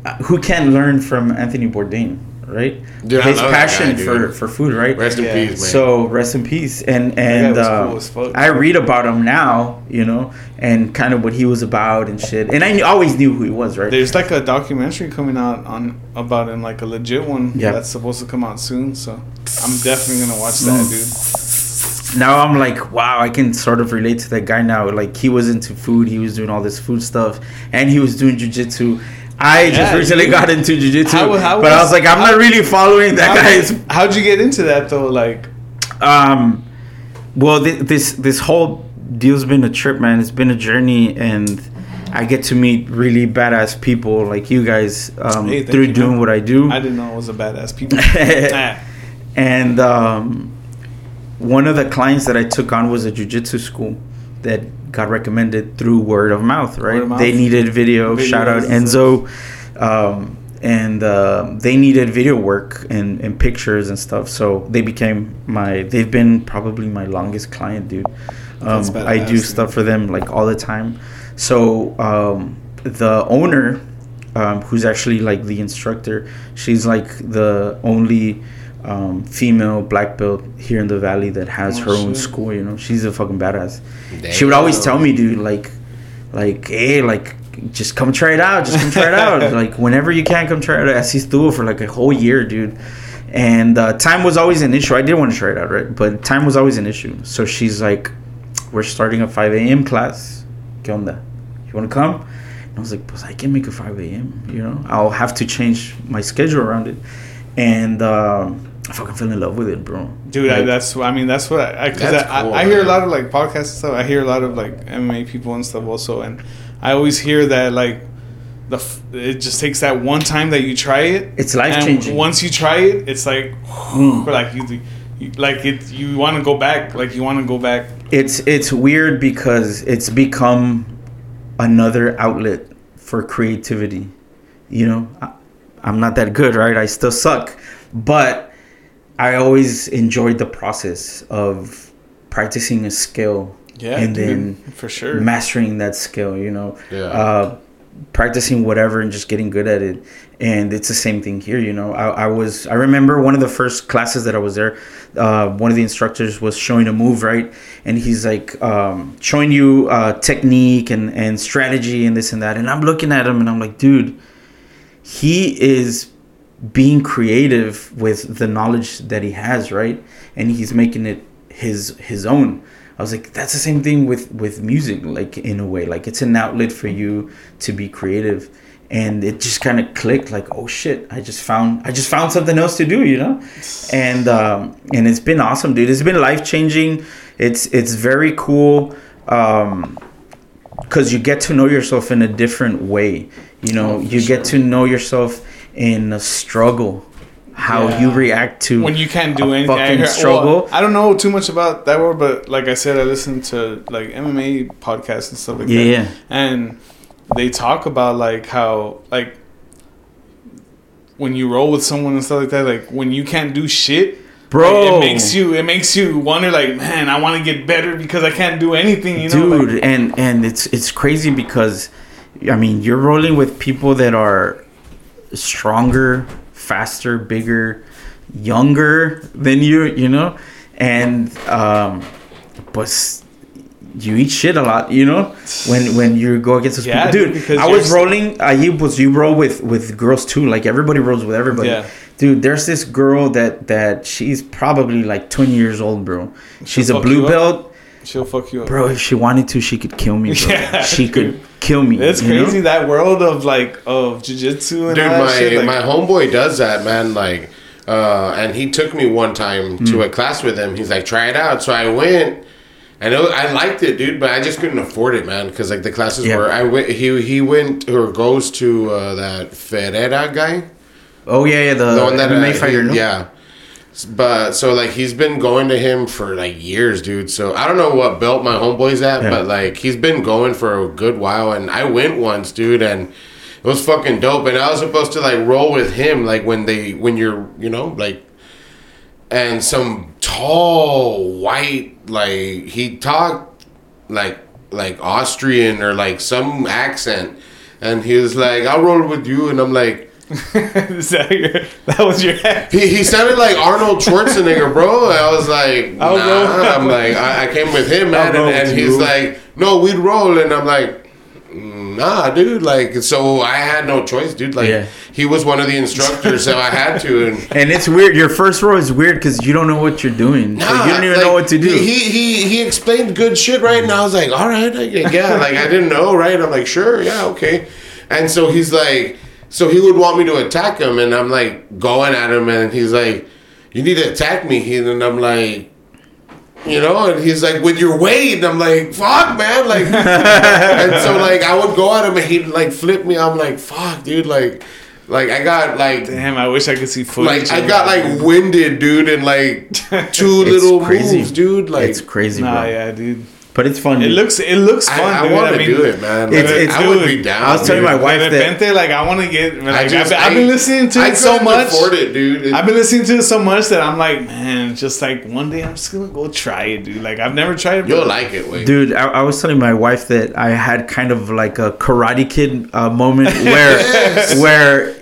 thing. Who can learn from Anthony Bourdain, right? Dude, his passion guy, for, for food, right? Rest yeah. in peace, man. So rest in peace. And and uh, cool fuck, I read about him now, you know, and kind of what he was about and shit. And I knew, always knew who he was, right? There's like a documentary coming out on about him, like a legit one yeah. that's supposed to come out soon. So I'm definitely gonna watch that, mm. dude. Now I'm like, wow, I can sort of relate to that guy now. Like he was into food, he was doing all this food stuff, and he was doing jujitsu. I yeah, just recently dude. got into jiu-jitsu, how, how but was, I was like, I'm how, not really following that how, guy's... How'd you get into that, though? Like, um, Well, th- this this whole deal's been a trip, man. It's been a journey, and I get to meet really badass people like you guys um, hey, through you, doing man. what I do. I didn't know I was a badass people. And um, one of the clients that I took on was a jiu-jitsu school, that got recommended through word of mouth, right? Word of mouth. They needed video. Videos. Shout out Enzo. Um, and uh, they needed video work and, and pictures and stuff. So they became my, they've been probably my longest client, dude. Um, I do stuff for them like all the time. So um, the owner, um, who's actually like the instructor, she's like the only um, female black belt here in the valley that has oh, her shit. own school. You know, she's a fucking badass. Damn. She would always tell me, dude, like, like, hey, like, just come try it out. Just come try it out. Like, whenever you can, come try it out. Así estuvo for like a whole year, dude. And uh, time was always an issue. I didn't want to try it out, right? But time was always an issue. So she's like, we're starting a five a.m. class. ¿Qué onda? You want to come? And I was like, pues I can make a five a.m. You know, I'll have to change my schedule around it. And uh, I fucking fell in love with it, bro. Dude, like, I, that's I mean, that's what I, I, cause that's I, cool, I, I hear a lot of like podcasts and stuff. I hear a lot of like M M A people and stuff also. And I always hear that like the f- it just takes that one time that you try it. It's life changing. Once you try it, it's like, mm. like you. Like it, you want to go back. Like you want to go back. It's it's weird because it's become another outlet for creativity. You know, I, I'm not that good, right? I still suck, but I always enjoyed the process of practicing a skill yeah, and dude, then for sure mastering that skill. You know, yeah. uh, practicing whatever and just getting good at it. And it's the same thing here, you know. I, I was, I remember one of the first classes that I was there, uh, one of the instructors was showing a move, right? And he's like, um, showing you uh, technique and, and strategy and this and that. And I'm looking at him and I'm like, dude, he is being creative with the knowledge that he has, right? And he's making it his his own. I was like, that's the same thing with, with music, like in a way, like it's an outlet for you to be creative. And it just kind of clicked, like, oh shit! I just found, I just found something else to do, you know. And um, and it's been awesome, dude. It's been life changing. It's it's very cool, um, because you get to know yourself in a different way. You know, oh, for you sure. get to know yourself in a struggle, how yeah. you react to when you can't do a anything. Fucking I heard, struggle. Well, I don't know too much about that word, but like I said, I listen to like M M A podcasts and stuff like yeah, that. Yeah, and. They talk about like how like when you roll with someone and stuff like that, like when you can't do shit, bro, it, it makes you it makes you wonder like, man, I want to get better because I can't do anything, you know, dude. Like, and and it's it's crazy because I mean you're rolling with people that are stronger, faster, bigger, younger than you, you know, and um, but. You eat shit a lot, you know, when when you go against those yeah, people. Dude, I was rolling. I was you roll with, with girls too. Like everybody rolls with everybody. Yeah. Dude, there's this girl that, that she's probably like twenty years old, bro. She's She'll a blue belt. Up. She'll fuck you up, bro. If she wanted to, she could kill me. Bro. Yeah, she could kill me. It's crazy know? That world of like of jiu-jitsu and dude, all that my, shit. Dude, like, my homeboy does that, man. Like, uh, and he took me one time mm. to a class with him. He's like, try it out. So I went. I know I liked it, dude, but I just couldn't afford it, man. Because like the classes yeah. were, I went. He he went or goes to uh, that Ferreira guy. Oh yeah, yeah, the, the one that M M A uh, fighter. No? Yeah, but so like he's been going to him for like years, dude. So I don't know what belt my homeboy's at, yeah. but like he's been going for a good while. And I went once, dude, and it was fucking dope. And I was supposed to like roll with him, like when they when you're you know like. And some tall white, like he talked like like Austrian or like some accent, and he was like, "I'll roll with you," and I'm like, that, your, "That was your accent." He he sounded like Arnold Schwarzenegger, bro. I was like, "Nah," I'm like, I, I came with him, man, and, and he's like, "No, we'd roll," and I'm like, "Nah, dude." Like, so I had no choice, dude. Like. Yeah. He was one of the instructors, so I had to. And, and it's weird. Your first row is weird because you don't know what you're doing. Nah, so you don't even like, know what to do. He he he explained good shit, right? And I was like, all right, I, yeah. Like, I didn't know, right? And I'm like, sure, yeah, okay. And so he's like, so he would want me to attack him. And I'm like going at him. And he's like, you need to attack me. And I'm like, you know, and he's like, with your weight. And I'm like, fuck, man. Like, and so, like, I would go at him and he'd, like, flip me. I'm like, fuck, dude, like. Like, I got, like... Damn, I wish I could see footage. Like, I got, like, winded, dude, and, like, two little crazy. moves, dude. Like, it's crazy, nah, bro. Nah, yeah, dude. But it's fun. It dude. looks it looks fun. I, I want to I mean, do it, man. It's, it's, I would be down. I was telling dude. my wife that repente, like I want to get. Like, I just, I've, I've been listening to I, it so much. Afford it, dude. It's, I've been listening to it so much that I'm like, man, just like one day I'm just gonna go try it, dude. Like I've never tried it. You'll like it, wait. dude. I, I was telling my wife that I had kind of like a Karate Kid uh, moment where yes. where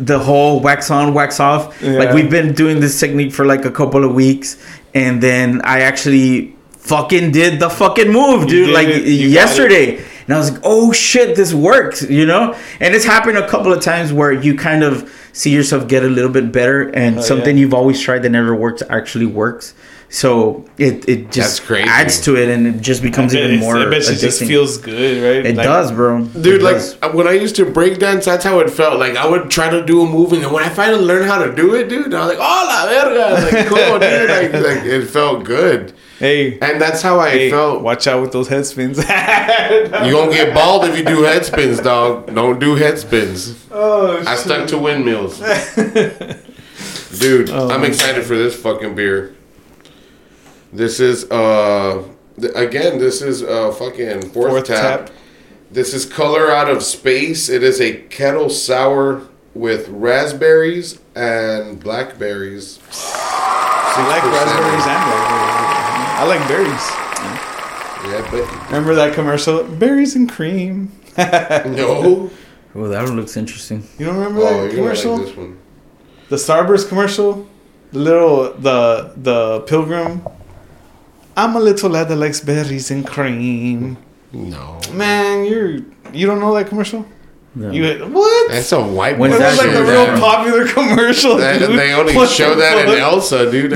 the whole wax on, wax off. Yeah. Like we've been doing this technique for like a couple of weeks, and then I actually. Fucking did the fucking move, dude, like yesterday. And I was like, oh shit, this works, you know? And it's happened a couple of times where you kind of see yourself get a little bit better and oh, something yeah. you've always tried that never worked actually works. So it, it just adds to it and it just becomes even more addicting. I bet it just feels good, right? It like, does, bro. Dude, it like does. When I used to break dance, that's how it felt. Like I would try to do a move and when I finally learned how to do it, dude, I was like, oh, la verga. Like, cool, dude. Like, like, it felt good. Hey. And that's how I hey, felt. Watch out with those head spins. You're going to get bald if you do head spins, dog. Don't do head spins. Oh, I shit. stuck to windmills. Dude, oh, I'm excited God. for this fucking beer. This is, uh, th- again, this is uh, fucking Fourth, Fourth Tap. Tap. This is Color Out of Space. It is a kettle sour with raspberries and blackberries. So you like raspberries and blackberries. I like berries. Yeah, but... Remember that commercial? Berries and cream. No. Oh, that one looks interesting. You don't remember oh, that commercial? Like this one. The Starburst commercial? The little... The the Pilgrim... I'm a little lad that likes berries and cream. No. Man, you're you don't know that commercial? No. You what? That's a white one. That's like a real that? popular commercial. That, dude. They only what show that fuck? in Elsa, dude.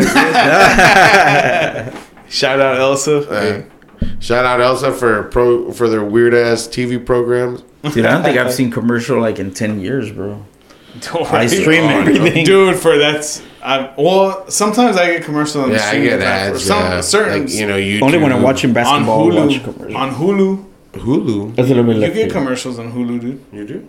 Shout out Elsa. Uh, shout out Elsa for pro for their weird ass T V programs. Dude, I don't think I've seen commercial like in ten years, bro. Don't I stream on, everything, dude. For that's I well, sometimes I get commercials on yeah, the stream. I get ads. Some, yeah. Certain, like, you know, YouTube. Only when I'm watching basketball. On Hulu, watch on Hulu, Hulu. That's a little bit. You left get here. commercials on Hulu, dude. You do?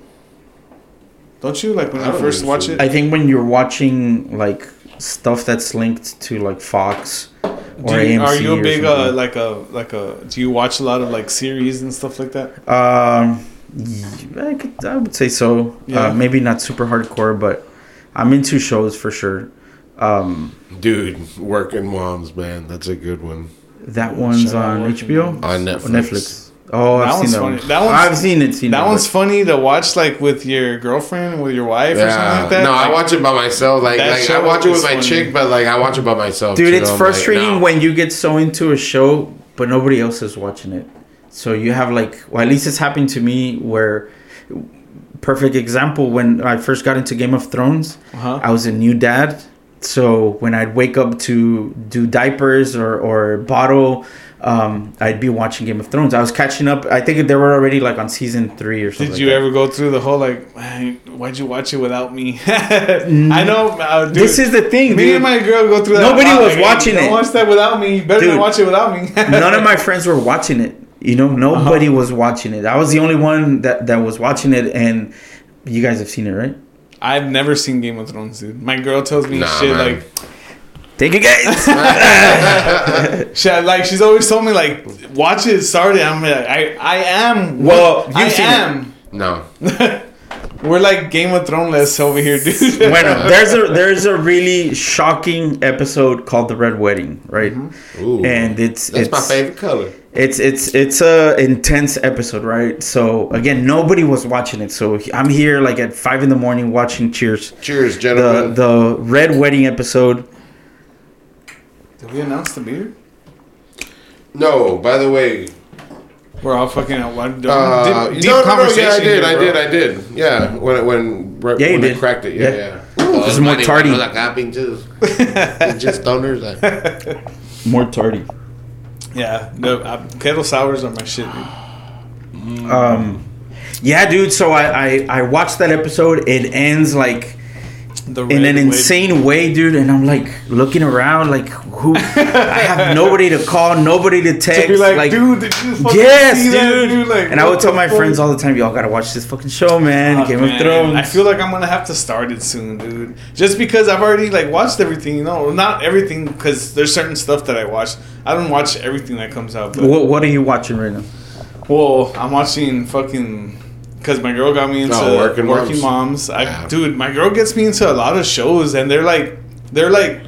Don't you like when I, I first watch it? I think when you're watching like stuff that's linked to like Fox or A M C. Are you a big uh, like a like a? Do you watch a lot of like series and stuff like that? Um. Yeah, I, could, I would say so. Yeah. Uh, maybe not super hardcore, but I'm into shows for sure. Um, Dude, Working Moms, man, that's a good one. That one's on H B O? On Netflix. Netflix. Oh, I've seen that one. That one's, I've seen it. Seen that it, one's funny to watch, like with your girlfriend, with your wife, yeah. or something like that. No, like, I watch it by myself. Like, like I watch it with my funny. chick, but like I watch it by myself. Dude, too. It's I'm frustrating like, no. when you get so into a show, but nobody else is watching it. So you have like, well, at least it's happened to me where, perfect example, when I first got into Game of Thrones, uh-huh. I was a new dad. So when I'd wake up to do diapers or, or bottle, um, I'd be watching Game of Thrones. I was catching up. I think they were already like on season three or something. Did you like ever that. go through the whole like, why'd you watch it without me? I know. Uh, dude, this is the thing. Me dude. and my girl go through that. Nobody was like, watching hey, it. Don't watch that without me. You better dude, not watch it without me. None of my friends were watching it. You know, nobody uh-huh. was watching it. I was the only one that, that was watching it, and you guys have seen it, right? I've never seen Game of Thrones, dude. My girl tells me nah, shit man. like, take a guess. she, like she's always told me like, watch it. Sorry, I'm like, I I am. Well, you I am. It. No. We're like Game of Thrones over here, dude. Bueno, there's a there's a really shocking episode called The Red Wedding, right? Mm-hmm. Ooh, and it's that's it's, my favorite color. It's it's it's a intense episode, right? So again, nobody was watching it, so I'm here like at five in the morning watching Cheers. Cheers, gentlemen. The the Red Wedding episode. Did we announce the beer? No. By the way. We're all fucking at one. Uh, deep no, no, no, yeah, I did, here, I did, I did. Yeah, when when yeah, when they cracked it, yeah, yeah. yeah. Oh, this is more tardy. Like I've been just, just stoners. Like. More tardy. Yeah, no, I, kettle sours are my shit, dude. Um, yeah, dude. So I, I I watched that episode. It ends like The in an insane wave. way, dude. And I'm like looking around, like, who? I have nobody to call, nobody to text. To like, like, dude, did you just fucking yes, see dude. That, dude? Like, and I would tell my fuck? friends all the time, y'all gotta watch this fucking show, man. Oh, Game man. of Thrones. I feel like I'm gonna have to start it soon, dude. Just because I've already like watched everything, you know, not everything, because there's certain stuff that I watch. I don't watch everything that comes out. But what, what are you watching right now? Well, I'm watching fucking. Because my girl got me into no, Working, working Moms. moms. I, yeah. Dude, my girl gets me into a lot of shows, and they're like, they're like,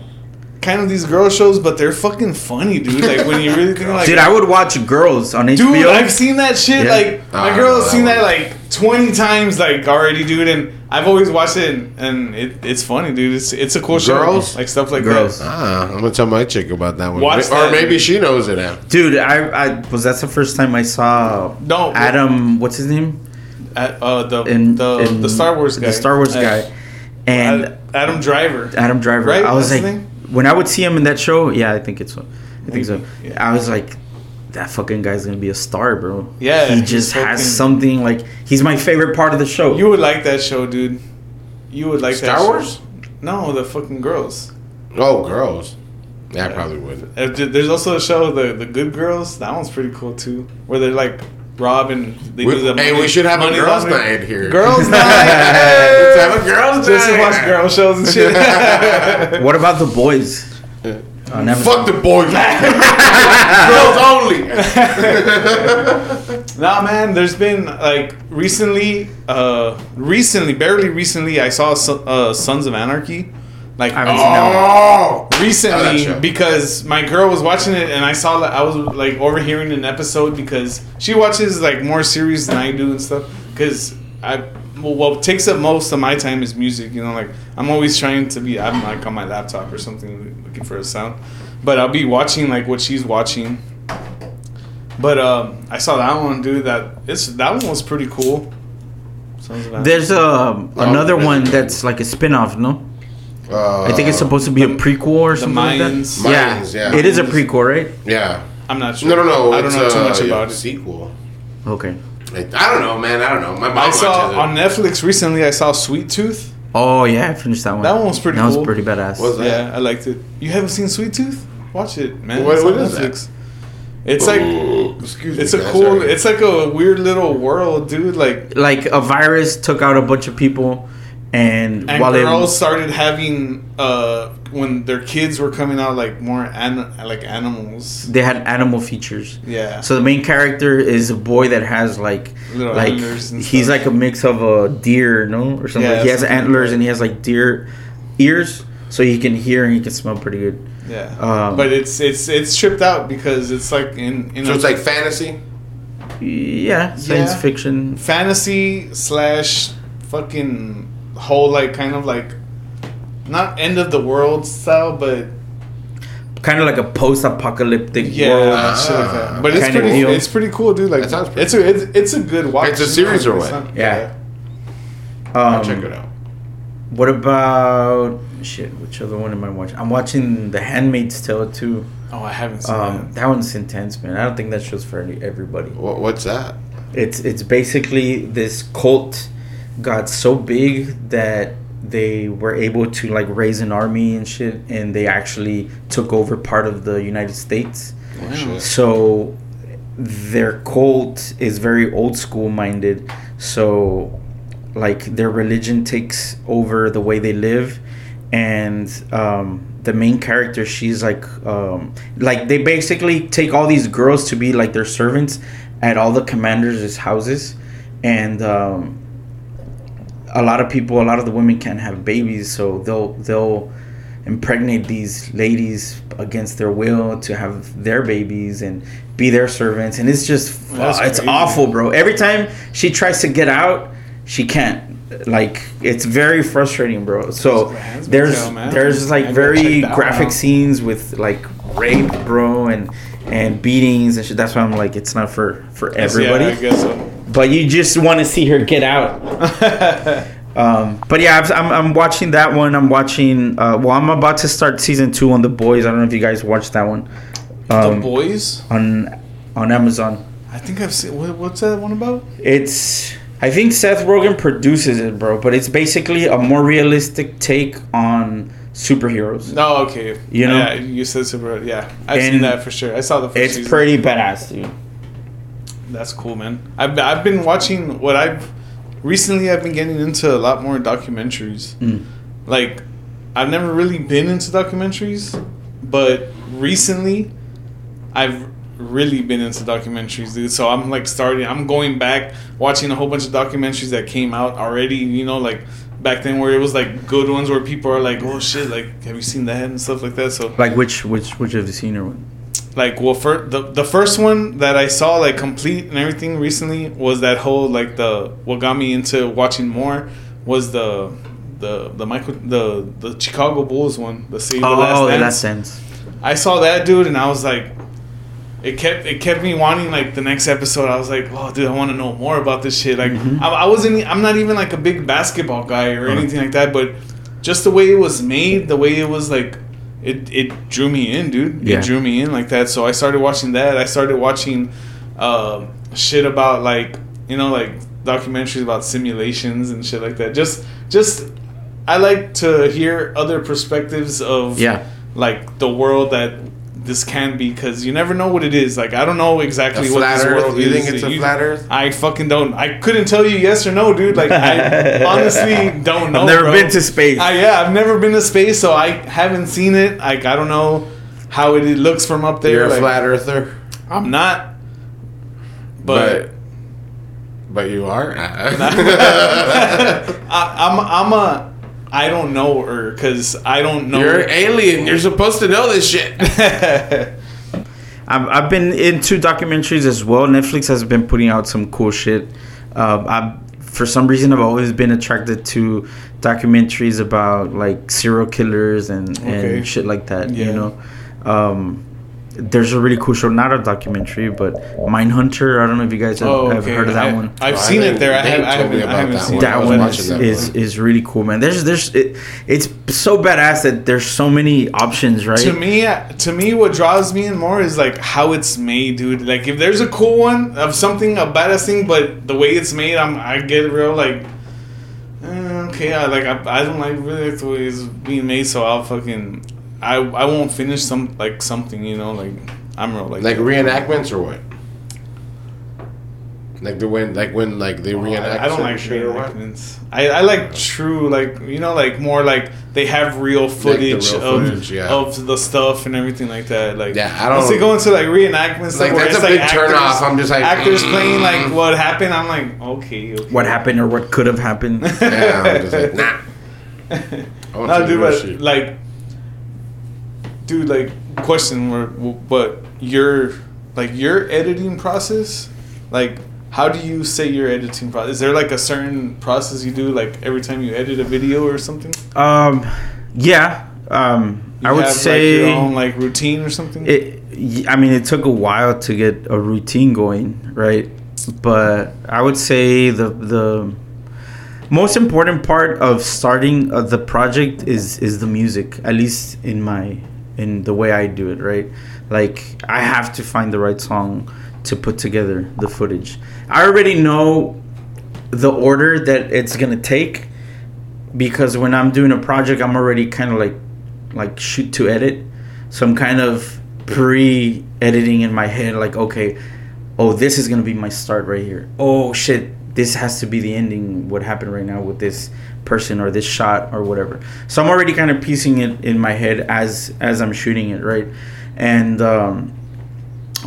kind of these girl shows, but they're fucking funny, dude. Like when you really think like, dude, I would watch Girls on H B O. Dude, I've seen that shit. Yeah. Like my uh, girl has that seen one. that like twenty times, like already, dude. And I've always watched it, and, and it, it's funny, dude. It's it's a cool show. Girls, like stuff like Girls. That. Ah, I'm gonna tell my chick about that one. Watch or that, maybe dude. she knows it now. Dude, I, I was that's the first time I saw no, Adam. What's his name? At, uh, the, in, the, in the Star Wars guy. The Star Wars guy. And Adam Driver. Adam Driver. Right? I was That's like, when I would see him in that show, yeah, I think it's, I think Maybe. so. Yeah. I was like, that fucking guy's gonna be a star, bro. Yeah. He just has fucking, something like, he's my favorite part of the show. You would like that show, dude. You would like Star that Star Wars? No, the fucking Girls. Oh, Girls. Yeah, I probably would. There's also a show, the the Good Girls. That one's pretty cool too, where they're like. Robin, they we, do the money, hey, we should have a girls' night here. Girls' night. Let's have a girls' night. Just to watch girl shows and shit. What about The Boys? Uh, Fuck The Boys. Girls only. Nah, man. There's been like recently, uh, recently, barely recently, I saw uh, Sons of Anarchy. Like I oh, no. recently oh, because my girl was watching it and I saw that I was like overhearing an episode because she watches like more series than I do and stuff because I well, what takes up most of my time is music, you know, like I'm always trying to be I'm like on my laptop or something looking for a sound, but I'll be watching like what she's watching. But um, I saw that one, dude. That it's that one was pretty cool. There's um, another one that's like a spin-off, no? Uh, I think it's supposed to be the, a prequel or something like that. Mayans, yeah. yeah. It is a prequel, right? Yeah. I'm not sure. No, no, no. I don't know too much uh, about yeah, it. Sequel. Okay. I, I don't know, man. I don't know. My mom I saw it. on Netflix recently, I saw Sweet Tooth. Oh, yeah. I finished that one. That one was pretty that cool. That was pretty badass. Was that? Yeah, I liked it. You haven't seen Sweet Tooth? Watch it, man. What, what is Netflix. that? It's like Ooh, excuse it's me, a guys, cool, sorry. it's like a weird little world, dude. Like, Like a virus took out a bunch of people. And, and while girls they, started having uh, when their kids were coming out like more an, like animals. They had animal features. Yeah. So the main character is a boy that has like little like antlers and he's stuff. like a mix of a deer, no, or something. Yeah, like he has antlers cool. and he has like deer ears, so he can hear and he can smell pretty good. Yeah. Um, but it's it's it's tripped out because it's like in, in so a, it's like fantasy. Yeah, science yeah. fiction, fantasy slash fucking. Whole like kind of like not end of the world style but kind of like a post-apocalyptic yeah, world ah, but it's pretty deal. it's pretty cool dude like that sounds pretty it's a it's, it's a good watch it's a series or what yeah, yeah. Um, I'll check it out. What about shit which other one am I watching? I'm watching The Handmaid's Tale too. Oh, I haven't seen um, that that one's intense, man. I don't think that show's for everybody. What, what's that? It's it's basically this cult got so big that they were able to like raise an army and shit, and they actually took over part of the United States. Wow. So their cult is very old school minded. So like their religion takes over the way they live, and um, the main character, she's like um, like they basically take all these girls to be like their servants at all the commanders' houses, and. Um, A lot of people, a lot of the women can't have babies, so they'll they'll impregnate these ladies against their will to have their babies and be their servants. And it's just, uh, it's awful, bro. Every time she tries to get out, she can't. Like, it's very frustrating, bro. So there's there's like very graphic scenes with like rape, bro, and and beatings and shit. That's why I'm like, it's not for for everybody. Yeah, I guess so. But you just want to see her get out. um, but yeah, I'm, I'm watching that one. I'm watching. Uh, well, I'm about to start season two on The Boys. I don't know if you guys watched that one. Um, The Boys on on Amazon. I think I've seen. What, what's that one about? It's I think Seth Rogen produces it, bro, but it's basically a more realistic take on superheroes. Oh, okay. You know? Yeah, you said superheroes. Yeah, I've and seen that for sure. I saw the first It's season. Pretty badass, dude. That's cool, man. I've, I've been watching what I've... Recently, I've been getting into a lot more documentaries. Mm. Like, I've never really been into documentaries, but recently, I've... really been into documentaries, dude. So I'm like starting I'm going back watching a whole bunch of documentaries that came out already, you know, like back then where it was like good ones where people are like, oh shit, like have you seen that and stuff like that. So like which which which have you seen or what? Like, well, for the, the first one that I saw like complete and everything recently was that whole like the what got me into watching more was the the the Michael the the Chicago Bulls one, the Save the oh, Last oh, Dance. Last Dance. I saw that, dude, and I was like, It kept it kept me wanting like the next episode. I was like, oh dude, I want to know more about this shit. Like mm-hmm. I, I wasn't I'm not even like a big basketball guy or mm-hmm. anything like that, but just the way it was made, the way it was like, it it drew me in, dude. Yeah. It drew me in like that. So I started watching that. I started watching uh, shit about like, you know, like documentaries about simulations and shit like that. Just just I like to hear other perspectives of yeah. like the world that this can be, because you never know what it is. Like, I don't know exactly what this world is. You think it's a flat earth? I fucking don't. I couldn't tell you yes or no, dude. Like, I honestly don't know. I've never been to space. I, yeah, I've never been to space, so I haven't seen it. Like, I don't know how it looks from up there. You're a flat earther? I'm not. But... But, but you are? I, I'm, I'm a... I don't know her because I don't know. You're an alien. You're supposed to know this shit. I've, I've been into documentaries as well. Netflix has been putting out some cool shit. Uh, I've, for some reason, I've always been attracted to documentaries about like serial killers and, okay. and shit like that. Yeah. You know, um, there's a really cool show, not a documentary, but Mindhunter. I don't know if you guys have, oh, okay. have heard of that I, one. I've oh, seen I, it there. I, have, I haven't. I haven't seen that one. That one is, is is really cool, man. There's there's it, it's so badass that there's so many options, right? To me, to me, what draws me in more is like how it's made, dude. Like if there's a cool one of something, a badass thing, but the way it's made, I'm I get real like. Eh, okay, I, like I I don't like really like the way it's being made, so I'll fucking. I, I won't finish some like something, you know, like I'm real like like reenactments or what? Like the when like when like they oh, reenact. I, I don't like reenactments. I, I like true like you know like more like they have real footage, like real of footage, yeah. of the stuff and everything like that. Like yeah, I don't. Once they go into like reenactments, like that's a like big actors, turn off. I'm just like actors mm-hmm. playing like what happened. I'm like okay, okay. What happened or what could have happened? Yeah, I'm just like nah. I no, dude, but shit. like. Dude, like, question, where, but your, like, your editing process, like, how do you say your editing process? Is there, like, a certain process you do, like, every time you edit a video or something? Um, yeah. Um, I would say... like, your own, like, routine or something? It, I mean, it took a while to get a routine going, right? But I would say the the... most important part of starting uh, the project is, is the music, at least in my... in the way I do it, right? Like, I have to find the right song to put together the footage. I already know the order that it's gonna take, because when I'm doing a project, I'm already kind of like, like shoot to edit. So I'm kind of pre-editing in my head, like, okay, oh, this is gonna be my start right here. Oh shit, this has to be the ending, what happened right now with this person or this shot or whatever. So I'm already kind of piecing it in my head as as I'm shooting it, right? And um,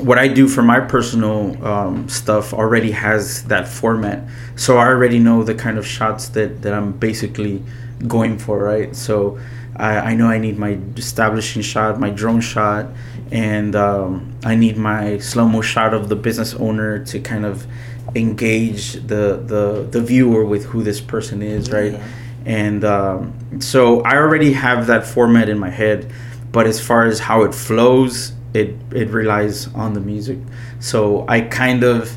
what I do for my personal um, stuff already has that format. So I already know the kind of shots that, that I'm basically going for, right? So I, I know I need my establishing shot, my drone shot, and um, I need my slow-mo shot of the business owner to kind of engage the, the the viewer with who this person is, right? Yeah. And um, so I already have that format in my head, but as far as how it flows, it it relies on the music. So I kind of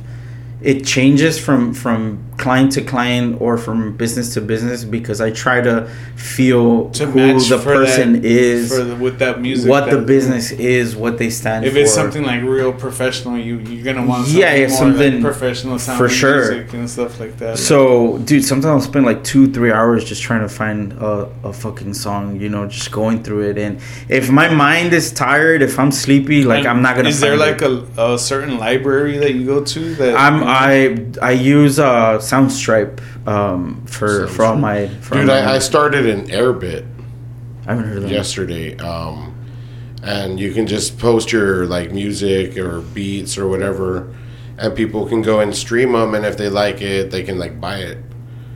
it changes from from client to client or from business to business, because I try to feel to who the person that, is for the, with that music, what that, the business is, what they stand if for. If it's something like real professional, you you're gonna want something yeah, yeah, more something like professional sounding sure. music and stuff like that. So, dude, sometimes I'll spend like two, three hours just trying to find a, a fucking song, you know, just going through it. And if my mind is tired, if I'm sleepy, like and I'm not gonna. Is find there like it. a a certain library that you go to that I'm I I use uh. Soundstripe um, for, for all my... For Dude, all my I, I started an Airbit. I haven't heard of that. Yesterday. Um, and you can just post your, like, music or beats or whatever, and people can go and stream them, and if they like it, they can, like, buy it.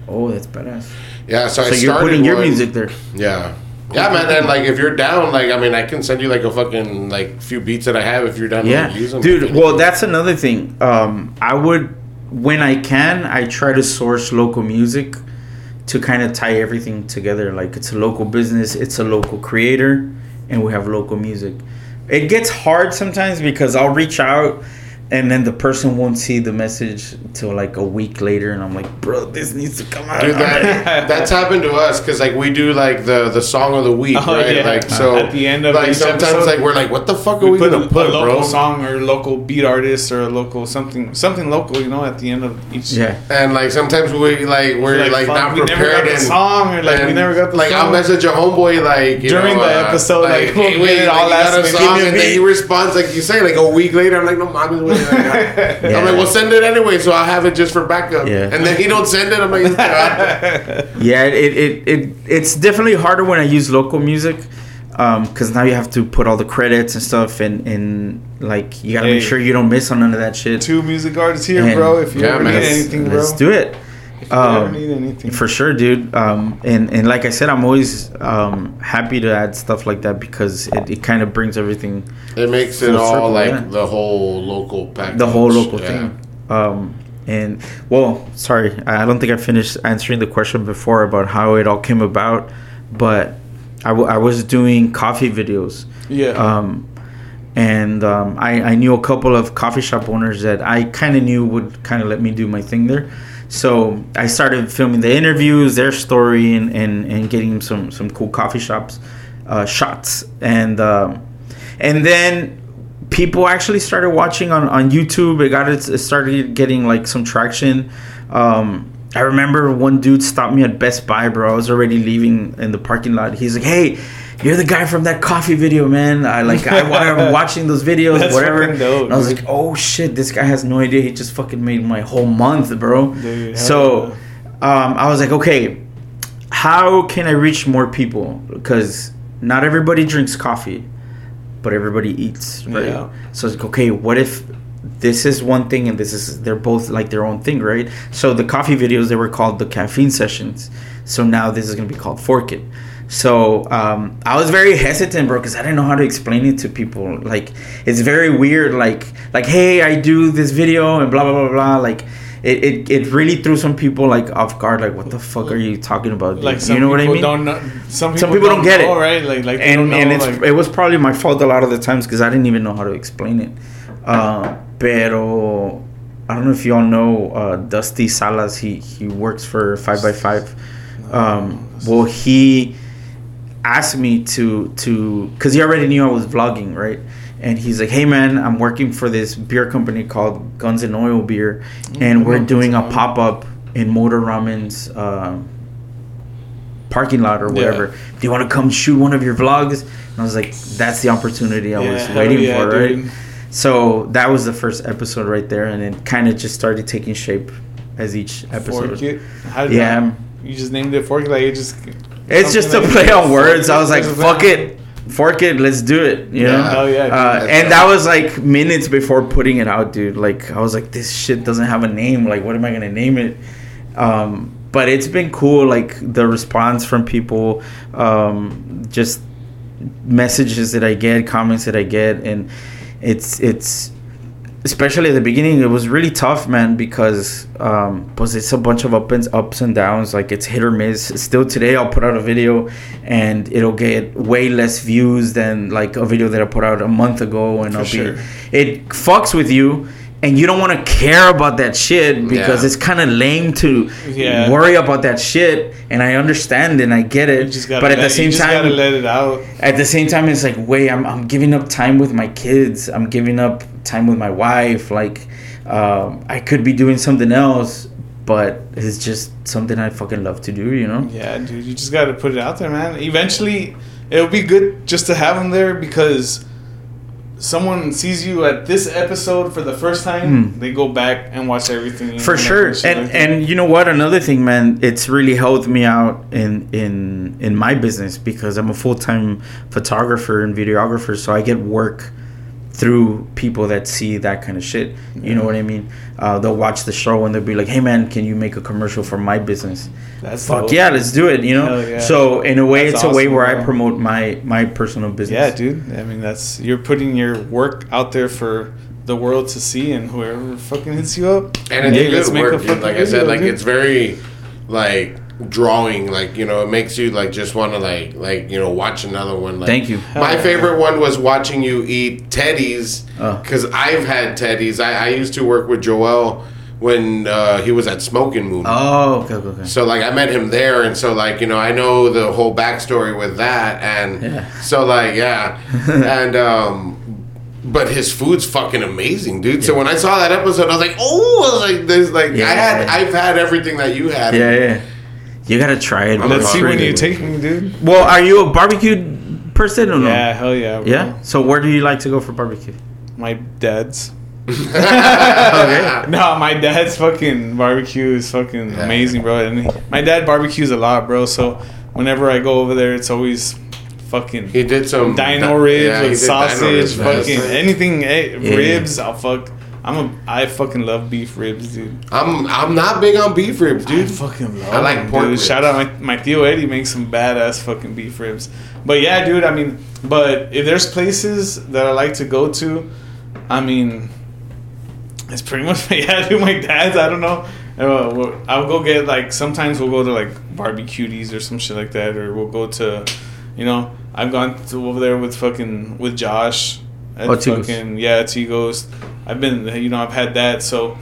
Oh, that's badass. Yeah, so, so I started So you're putting one, your music there. Yeah. Yeah, man, and, like, if you're down, like, I mean, I can send you, like, a fucking, like, few beats that I have if you're down yeah. to use them. Dude, well, know. that's another thing. Um, I would... When I can, I try to source local music to kind of tie everything together. Like, it's a local business, it's a local creator, and we have local music. It gets hard sometimes because I'll reach out, and then the person won't see the message till like a week later, and I'm like, bro, this needs to come out. Dude, that, that's happened to us because like we do like the, the song of the week, oh, right? Yeah. Like so at the end of like sometimes episode, like we're like, what the fuck are we, we put gonna a, put, a local bro? Song or local beat artist or a local something something local, you know, at the end of each. Yeah. And like sometimes we like we're like, like not prepared. We never got the and, song, or like and, we never got the like song. I'll message a homeboy like you during know, the uh, episode, like, like hey, wait, all like, last song, and then he responds like you say like a week later. I'm like, no, mommy's with. Yeah. I'm like, well, send it anyway, so I'll have it just for backup. Yeah. And then he don't send it. I'm like, yeah, it, it it it's definitely harder when I use local music, because um, now you have to put all the credits and stuff, and, and like you gotta hey. make sure you don't miss on none of that shit. Two music artists here, and, bro. If you yeah, ever man, need anything, bro, let's do it. If you um, ever need anything, for sure, dude. Um, and and like I said, I'm always um happy to add stuff like that because it, it kind of brings everything. It makes it all circle, like yeah. the whole local package. The whole local yeah. thing. Um, and well, sorry, I don't think I finished answering the question before about how it all came about, but I, w- I was doing coffee videos. Yeah. Um, and um, I I knew a couple of coffee shop owners that I kind of knew would kind of let me do my thing there. So I started filming the interviews, their story, and, and, and getting some, some cool coffee shops uh, shots. And um, and then people actually started watching on, on YouTube. It got it started getting like some traction. Um, I remember one dude stopped me at Best Buy, bro. I was already leaving in the parking lot. He's like, "Hey, you're the guy from that coffee video, man. I like I, I'm watching those videos, that's whatever." Dope, and I was dude. like, "Oh shit, this guy has no idea. He just fucking made my whole month, bro." Dude, so, um, I was like, "Okay, how can I reach more people? Because not everybody drinks coffee, but everybody eats, right?" Yeah. So I was like, "Okay, what if this is one thing and this is they're both like their own thing, right?" So the coffee videos, they were called the Caffeine Sessions. So now this is gonna be called Fork It. So um, I was very hesitant, bro, because I didn't know how to explain it to people. Like, it's very weird. Like, like hey, I do this video and blah, blah, blah, blah. Like, it, it, it really threw some people, like, off guard. Like, what the fuck are you talking about? Like, you know what I mean? Don't know, some people, some people don't, don't get know, it. Right? Like, like and, don't know, and it's, like... it was probably my fault a lot of the times because I didn't even know how to explain it. Uh, pero, I don't know if y'all know uh, Dusty Salas. He, he works for five by five. Um, well, he... asked me to to because he already knew I was vlogging, right? And he's like, "Hey man, I'm working for this beer company called Guns and Oil Beer, and mm-hmm. we're doing a pop-up in Motor Ramen's uh, parking lot or whatever. Yeah. Do you want to come shoot one of your vlogs?" And I was like, "That's the opportunity I yeah, was waiting yeah, for, right?" Dude. So that was the first episode right there, and it kind of just started taking shape as each episode. How did yeah, that, you just named it Fork It, like it just. It's something just a like play on words. I was like, fuck it. Fork it. Let's do it. You know? Yeah. Oh, yeah, uh, and that was like minutes before putting it out, dude. Like, I was like, this shit doesn't have a name. Like, what am I going to name it? Um, but it's been cool. Like, the response from people, um, just messages that I get, comments that I get. And it's, it's, especially at the beginning, it was really tough, man, because um, it's a bunch of up and, ups and downs. Like, it's hit or miss. Still today, I'll put out a video, and it'll get way less views than, like, a video that I put out a month ago. And For I'll sure. be... It fucks with you, And you don't want to care about that shit because yeah. it's kind of lame to yeah. worry about that shit. And I understand and I get it. But at let, the same you just time, gotta let it out. At the same time, it's like, wait, I'm I'm giving up time with my kids. I'm giving up time with my wife. Like, um, I could be doing something else, but it's just something I fucking love to do, you know? Yeah, dude, you just gotta put it out there, man. Eventually, it'll be good just to have them there because someone sees you at this episode for the first time, mm. they go back and watch everything. For sure. And and you know what? Another thing, man, it's really helped me out in in in my business because I'm a full-time photographer and videographer, so I get work through people that see that kind of shit. You know what I mean? Uh, they'll watch the show and they'll be like, hey, man, can you make a commercial for my business? That's Fuck yeah, let's do it, you know? Yeah. So in a way, that's it's awesome, a way where man. I promote my, my personal business. Yeah, dude. I mean, that's you're putting your work out there for the world to see and whoever fucking hits you up. And hey, it's good work, dude. Like I said, like dude. It's very, like... drawing, like, you know, it makes you like just want to like like you know watch another one. Like, thank you. My favorite one was watching you eat Teddy's because oh. I've had Teddy's. I, I used to work with Joel when uh, he was at Smoking Moon. Oh, okay, okay. So like I met him there, and so like you know I know the whole backstory with that, and yeah. so like yeah, and um. But his food's fucking amazing, dude. Yeah. So when I saw that episode, I was like, oh, I was like there's like yeah, I had yeah. I've had everything that you had. Yeah, yeah. You gotta try it. Let's see when you take me, dude. Well, are you a barbecue person or no? Yeah, hell yeah. Bro. Yeah? So where do you like to go for barbecue? My dad's. Okay. No, my dad's fucking barbecue is fucking yeah. amazing, bro. And he, my dad barbecues a lot, bro. So whenever I go over there, it's always fucking he did some dino ribs yeah, with sausage, fucking anything eh, yeah. ribs. I'll fuck. I'm a, I fucking love beef ribs, dude. I'm I'm not big on beef ribs, dude. I fucking love I like them, pork dude. Ribs. Shout out my, my Theo Eddie makes some badass fucking beef ribs. But yeah, dude, I mean, but if there's places that I like to go to, I mean, it's pretty much, yeah, dude, my dad's, I don't know. I'll go get, like, sometimes we'll go to, like, barbecues or some shit like that, or we'll go to, you know, I've gone to over there with fucking, with Josh. And oh, fucking, yeah, Tigos. I've been, you know, I've had that. So,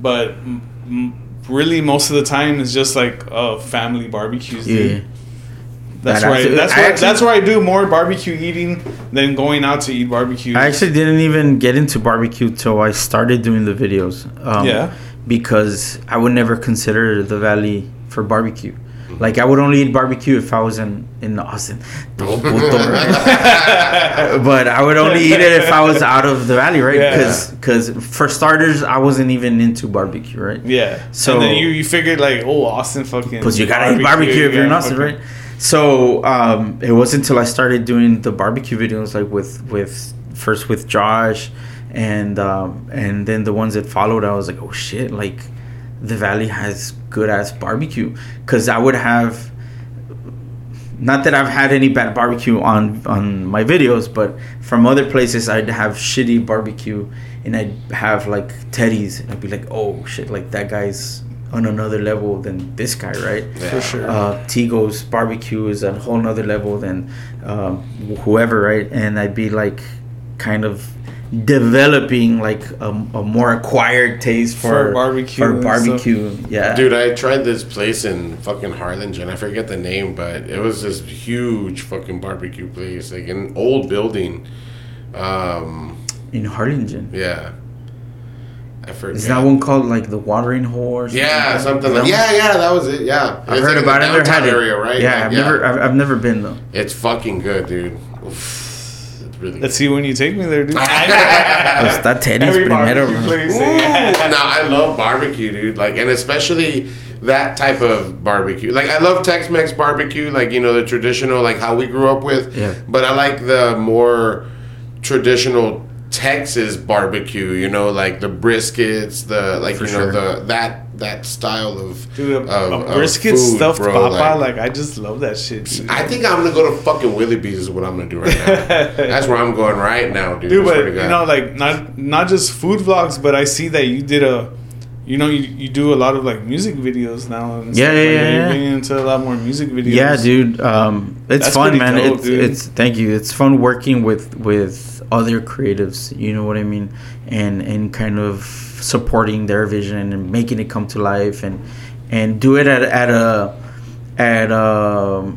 but m- really, most of the time it's just like uh, family barbecues. Dude. Yeah, that's right. That's where, actually, that's where I do more barbecue eating than going out to eat barbecue. I actually didn't even get into barbecue till I started doing the videos. Um, yeah, because I would never consider the valley for barbecue. Like, I would only eat barbecue if I was in, in Austin. But I would only eat it if I was out of the valley, right? Because yeah. cause for starters, I wasn't even into barbecue, right? Yeah. So and then you, you figured, like, oh, Austin fucking... Because you gotta barbecue, eat barbecue if you're in Austin, fucking. Right? So um, it wasn't until I started doing the barbecue videos, like, with, with first with Josh, and um, and then the ones that followed, I was like, oh, shit, like... the valley has good ass barbecue. Because I would have, not that I've had any bad barbecue on on my videos, but from other places I'd have shitty barbecue and I'd have like Teddy's and I'd be like, oh shit, like that guy's on another level than this guy, right? Yeah. For sure. Uh, Tigo's barbecue is a whole nother level than uh, whoever, right? And I'd be like kind of developing like a, a more acquired taste for, for barbecue. For barbecue, yeah. Dude, I tried this place in fucking Harlingen. I forget the name, but it was this huge fucking barbecue place, like an old building. Um, in Harlingen. Yeah. I forget. Is that one called like the Watering Horse? Yeah, something like, something like that. Yeah, yeah, that was it. Yeah, I've it's heard like about it. Never had area, it. Right? Yeah, like, I've yeah. never, I've, I've never been though. It's fucking good, dude. Oof. Really Let's good. See when you take me there, dude. That Teddy's primero. No, I love barbecue, dude. Like, and especially that type of barbecue. Like, I love Tex-Mex barbecue, like, you know, the traditional, like how we grew up with. Yeah. But I like the more traditional Texas barbecue. You know, like the briskets, the like For you know sure. the that. That style of dude, a, of, a brisket of food, stuffed bro, papa, like, like I just love that shit. Dude. I think I'm gonna go to fucking Willoughby's is what I'm gonna do right now. That's where I'm going right now, dude. Dude, but you know, like not not just food vlogs, but I see that you did a. you know, you, you do a lot of like music videos now. And yeah, stuff. yeah, like, yeah. You're getting into a lot more music videos. Yeah, dude. Um, it's That's fun, man. Dope, it's, it's thank you. It's fun working with with other creatives. You know what I mean, and and kind of supporting their vision and making it come to life, and and do it at at a at a.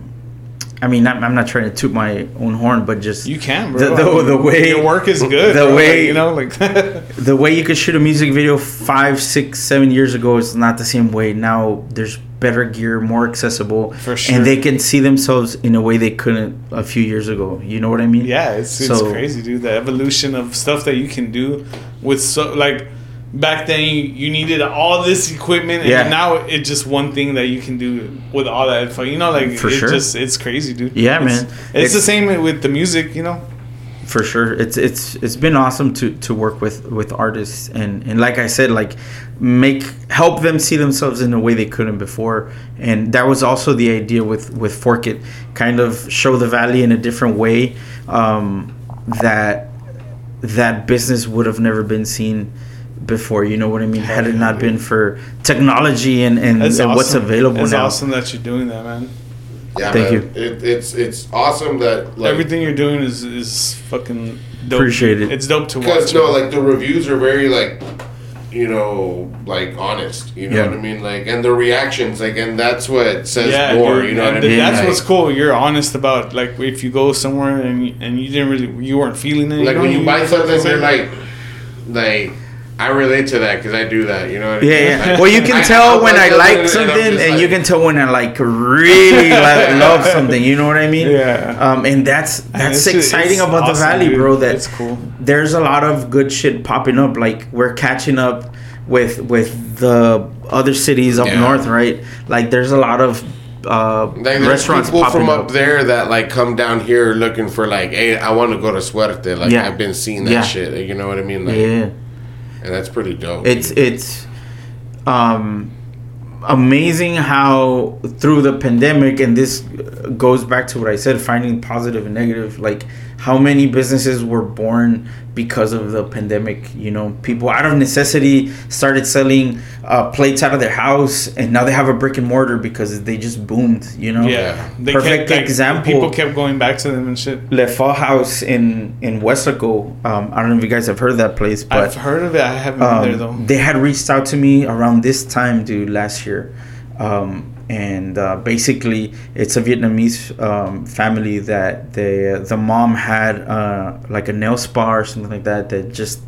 I mean, not, I'm not trying to toot my own horn, but just you can, bro. The, the, the way your work is good, the bro. way like, you know, like the way you could shoot a music video five, six, seven years ago is not the same way now. There's better gear, more accessible, for sure, and they can see themselves in a way they couldn't a few years ago. You know what I mean? Yeah, it's so, it's crazy, dude. The evolution of stuff that you can do with so like. Back then, you, you needed all this equipment, and yeah. now it's just one thing that you can do with all that. You know, like for it sure. just it's crazy, dude. Yeah, it's, man. It's, it's the same with the music, you know. For sure, it's it's it's been awesome to, to work with, with artists, and, and like I said, like make help them see themselves in a way they couldn't before, and that was also the idea with, with Fork It, kind of show the valley in a different way, um, that that business would have never been seen before, you know what I mean, had it not been for technology and, and, and awesome. what's available it's now. It's awesome that you're doing that, man. Yeah, Thank man. you. It, it's it's awesome that like, everything you're doing is, is fucking dope. Appreciate it. It's dope to watch. Because, no, like the reviews are very like, you know, like honest, you know yeah. what I mean? Like, and the reactions, like, and that's what says yeah, more, you know what I mean? That's like, what's cool. You're honest about, like, if you go somewhere and and you didn't really, you weren't feeling it. Like, you when you buy something, you're like, like, I relate to that because I do that, you know what I mean? Yeah, yeah. Like, well, you can I, tell I, when I, I like something, and, and like, you can tell when I like really like, love something. You know what I mean? Yeah. Um, and that's that's and exciting about awesome, the valley, dude. bro. That's cool. There's a lot of good shit popping up. Like we're catching up with with the other cities up yeah. north, right? Like there's a lot of. Uh, like restaurants people from up, up there that like come down here looking for like, hey, I want to go to Suerte. Like yeah. I've been seeing that yeah. shit. Like, you know what I mean? Like, yeah. And that's pretty dope. It's dude. it's um, amazing how through the pandemic, and this goes back to what I said, finding positive and negative, like how many businesses were born because of the pandemic. You know, people out of necessity started selling uh, plates out of their house, and now they have a brick and mortar because they just boomed, you know? Yeah. They Perfect kept, example. Like, people kept going back to them and shit. Le Faux House in, in Westlaco. Um, I don't know if you guys have heard of that place. But, I've heard of it. I haven't um, been there, though. They had reached out to me around this time, dude, last year. Um, and uh, basically, it's a Vietnamese um, family that they, uh, the mom had uh, like a nail spa or something like that that just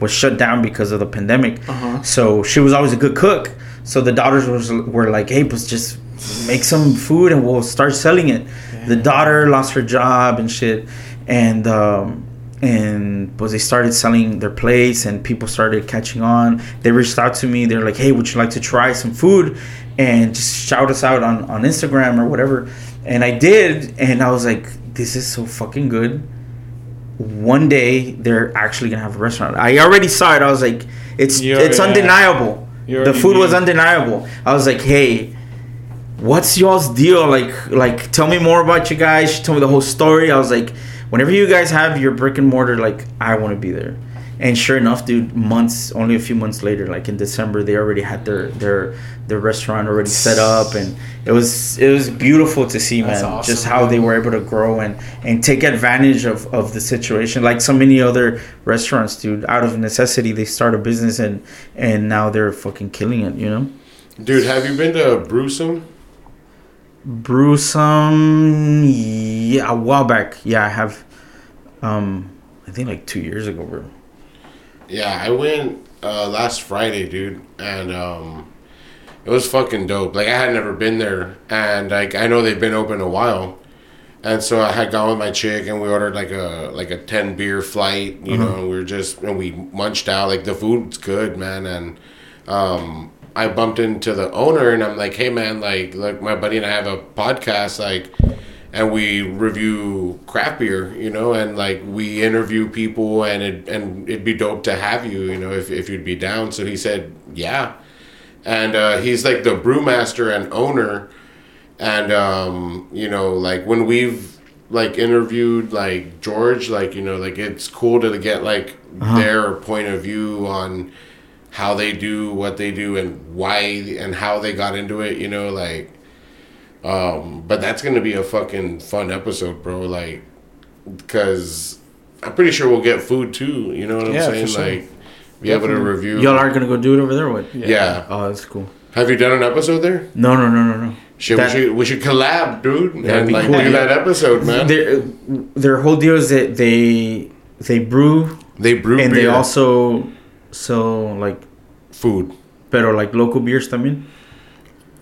was shut down because of the pandemic. Uh-huh. So she was always a good cook. So the daughters was, were like, hey, let's just make some food and we'll start selling it. Yeah. The daughter lost her job and shit. And... Um, And but they started selling their plates, and people started catching on. They reached out to me. They're like, "Hey, would you like to try some food?" And just shout us out on, on Instagram or whatever. And I did, and I was like, "This is so fucking good." One day they're actually gonna have a restaurant. I already saw it. I was like, "It's You're, it's yeah. undeniable." You're the food mean. was undeniable. I was like, "Hey, what's y'all's deal? Like like tell me more about you guys." She told me the whole story. I was like, whenever you guys have your brick and mortar, like, I want to be there. And sure enough, dude, months, only a few months later, like in December, they already had their their, their restaurant already set up. And it was it was beautiful to see, man, awesome, just how man. they were able to grow and, and take advantage of, of the situation. Like so many other restaurants, dude, out of necessity, they start a business and, and now they're fucking killing it, you know? Dude, have you been to Brewsome? Brewsome, yeah, a while back. Yeah, I have. Um, I think like two years ago, bro. Yeah, I went uh, last Friday, dude, and um, it was fucking dope. Like I had never been there, and like I know they've been open a while, and so I had gone with my chick, and we ordered like a like a ten beer flight, you mm-hmm. know. And we were just and we munched out. Like the food's good, man, and um. I bumped into the owner and I'm like, hey man, like, look, my buddy and I have a podcast, like, and we review craft beer, you know, and like we interview people and it and it'd be dope to have you, you know, if if you'd be down. So he said, yeah, and uh, he's like the brewmaster and owner, and um, you know, like when we've like interviewed like George, like you know, like it's cool to get like uh-huh. their point of view on. how they do what they do and why and how they got into it, you know, like, um, but that's going to be a fucking fun episode, bro. Like, because I'm pretty sure we'll get food too, you know what I'm yeah, saying? Sure. Like, be yeah, able to review. Y'all aren't going to go do it over there? What? Yeah. yeah. Oh, that's cool. Have you done an episode there? No, no, no, no, no. Shit, that, we should we should collab, dude, and like cool. do that episode, man. Their, their whole deal is that they they brew, they brew, and beer. They also sell like food, pero like local beers también.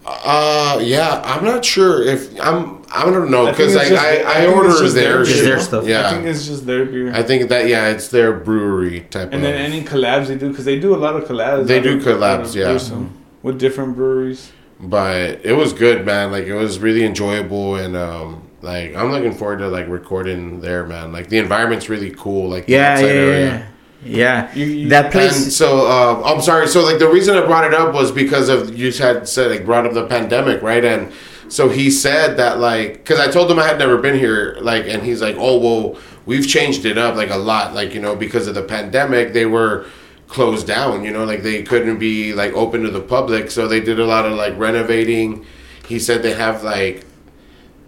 Uh, yeah, I'm not sure if I'm. I don't know because like just, I I, I order their, their stuff. Yeah, I think it's just their beer. I think that yeah, it's their brewery type. And of... then any collabs they do because they do a lot of collabs. They do collabs, yeah, person, with different breweries. But it was good, man. Like, it was really enjoyable. And, um, like, I'm looking forward to, like, recording there, man. Like, the environment's really cool. Like, the yeah, yeah, area. yeah, yeah. Yeah. That place. And so, uh, I'm sorry. So, like, the reason I brought it up was because of you had said, like, brought up the pandemic, right? And so he said that, like, because I told him I had never been here. Like, and he's like, oh, well, we've changed it up, like, a lot. Like, you know, because of the pandemic, they were closed down, you know, like they couldn't be like open to the public, so they did a lot of like renovating. He said they have like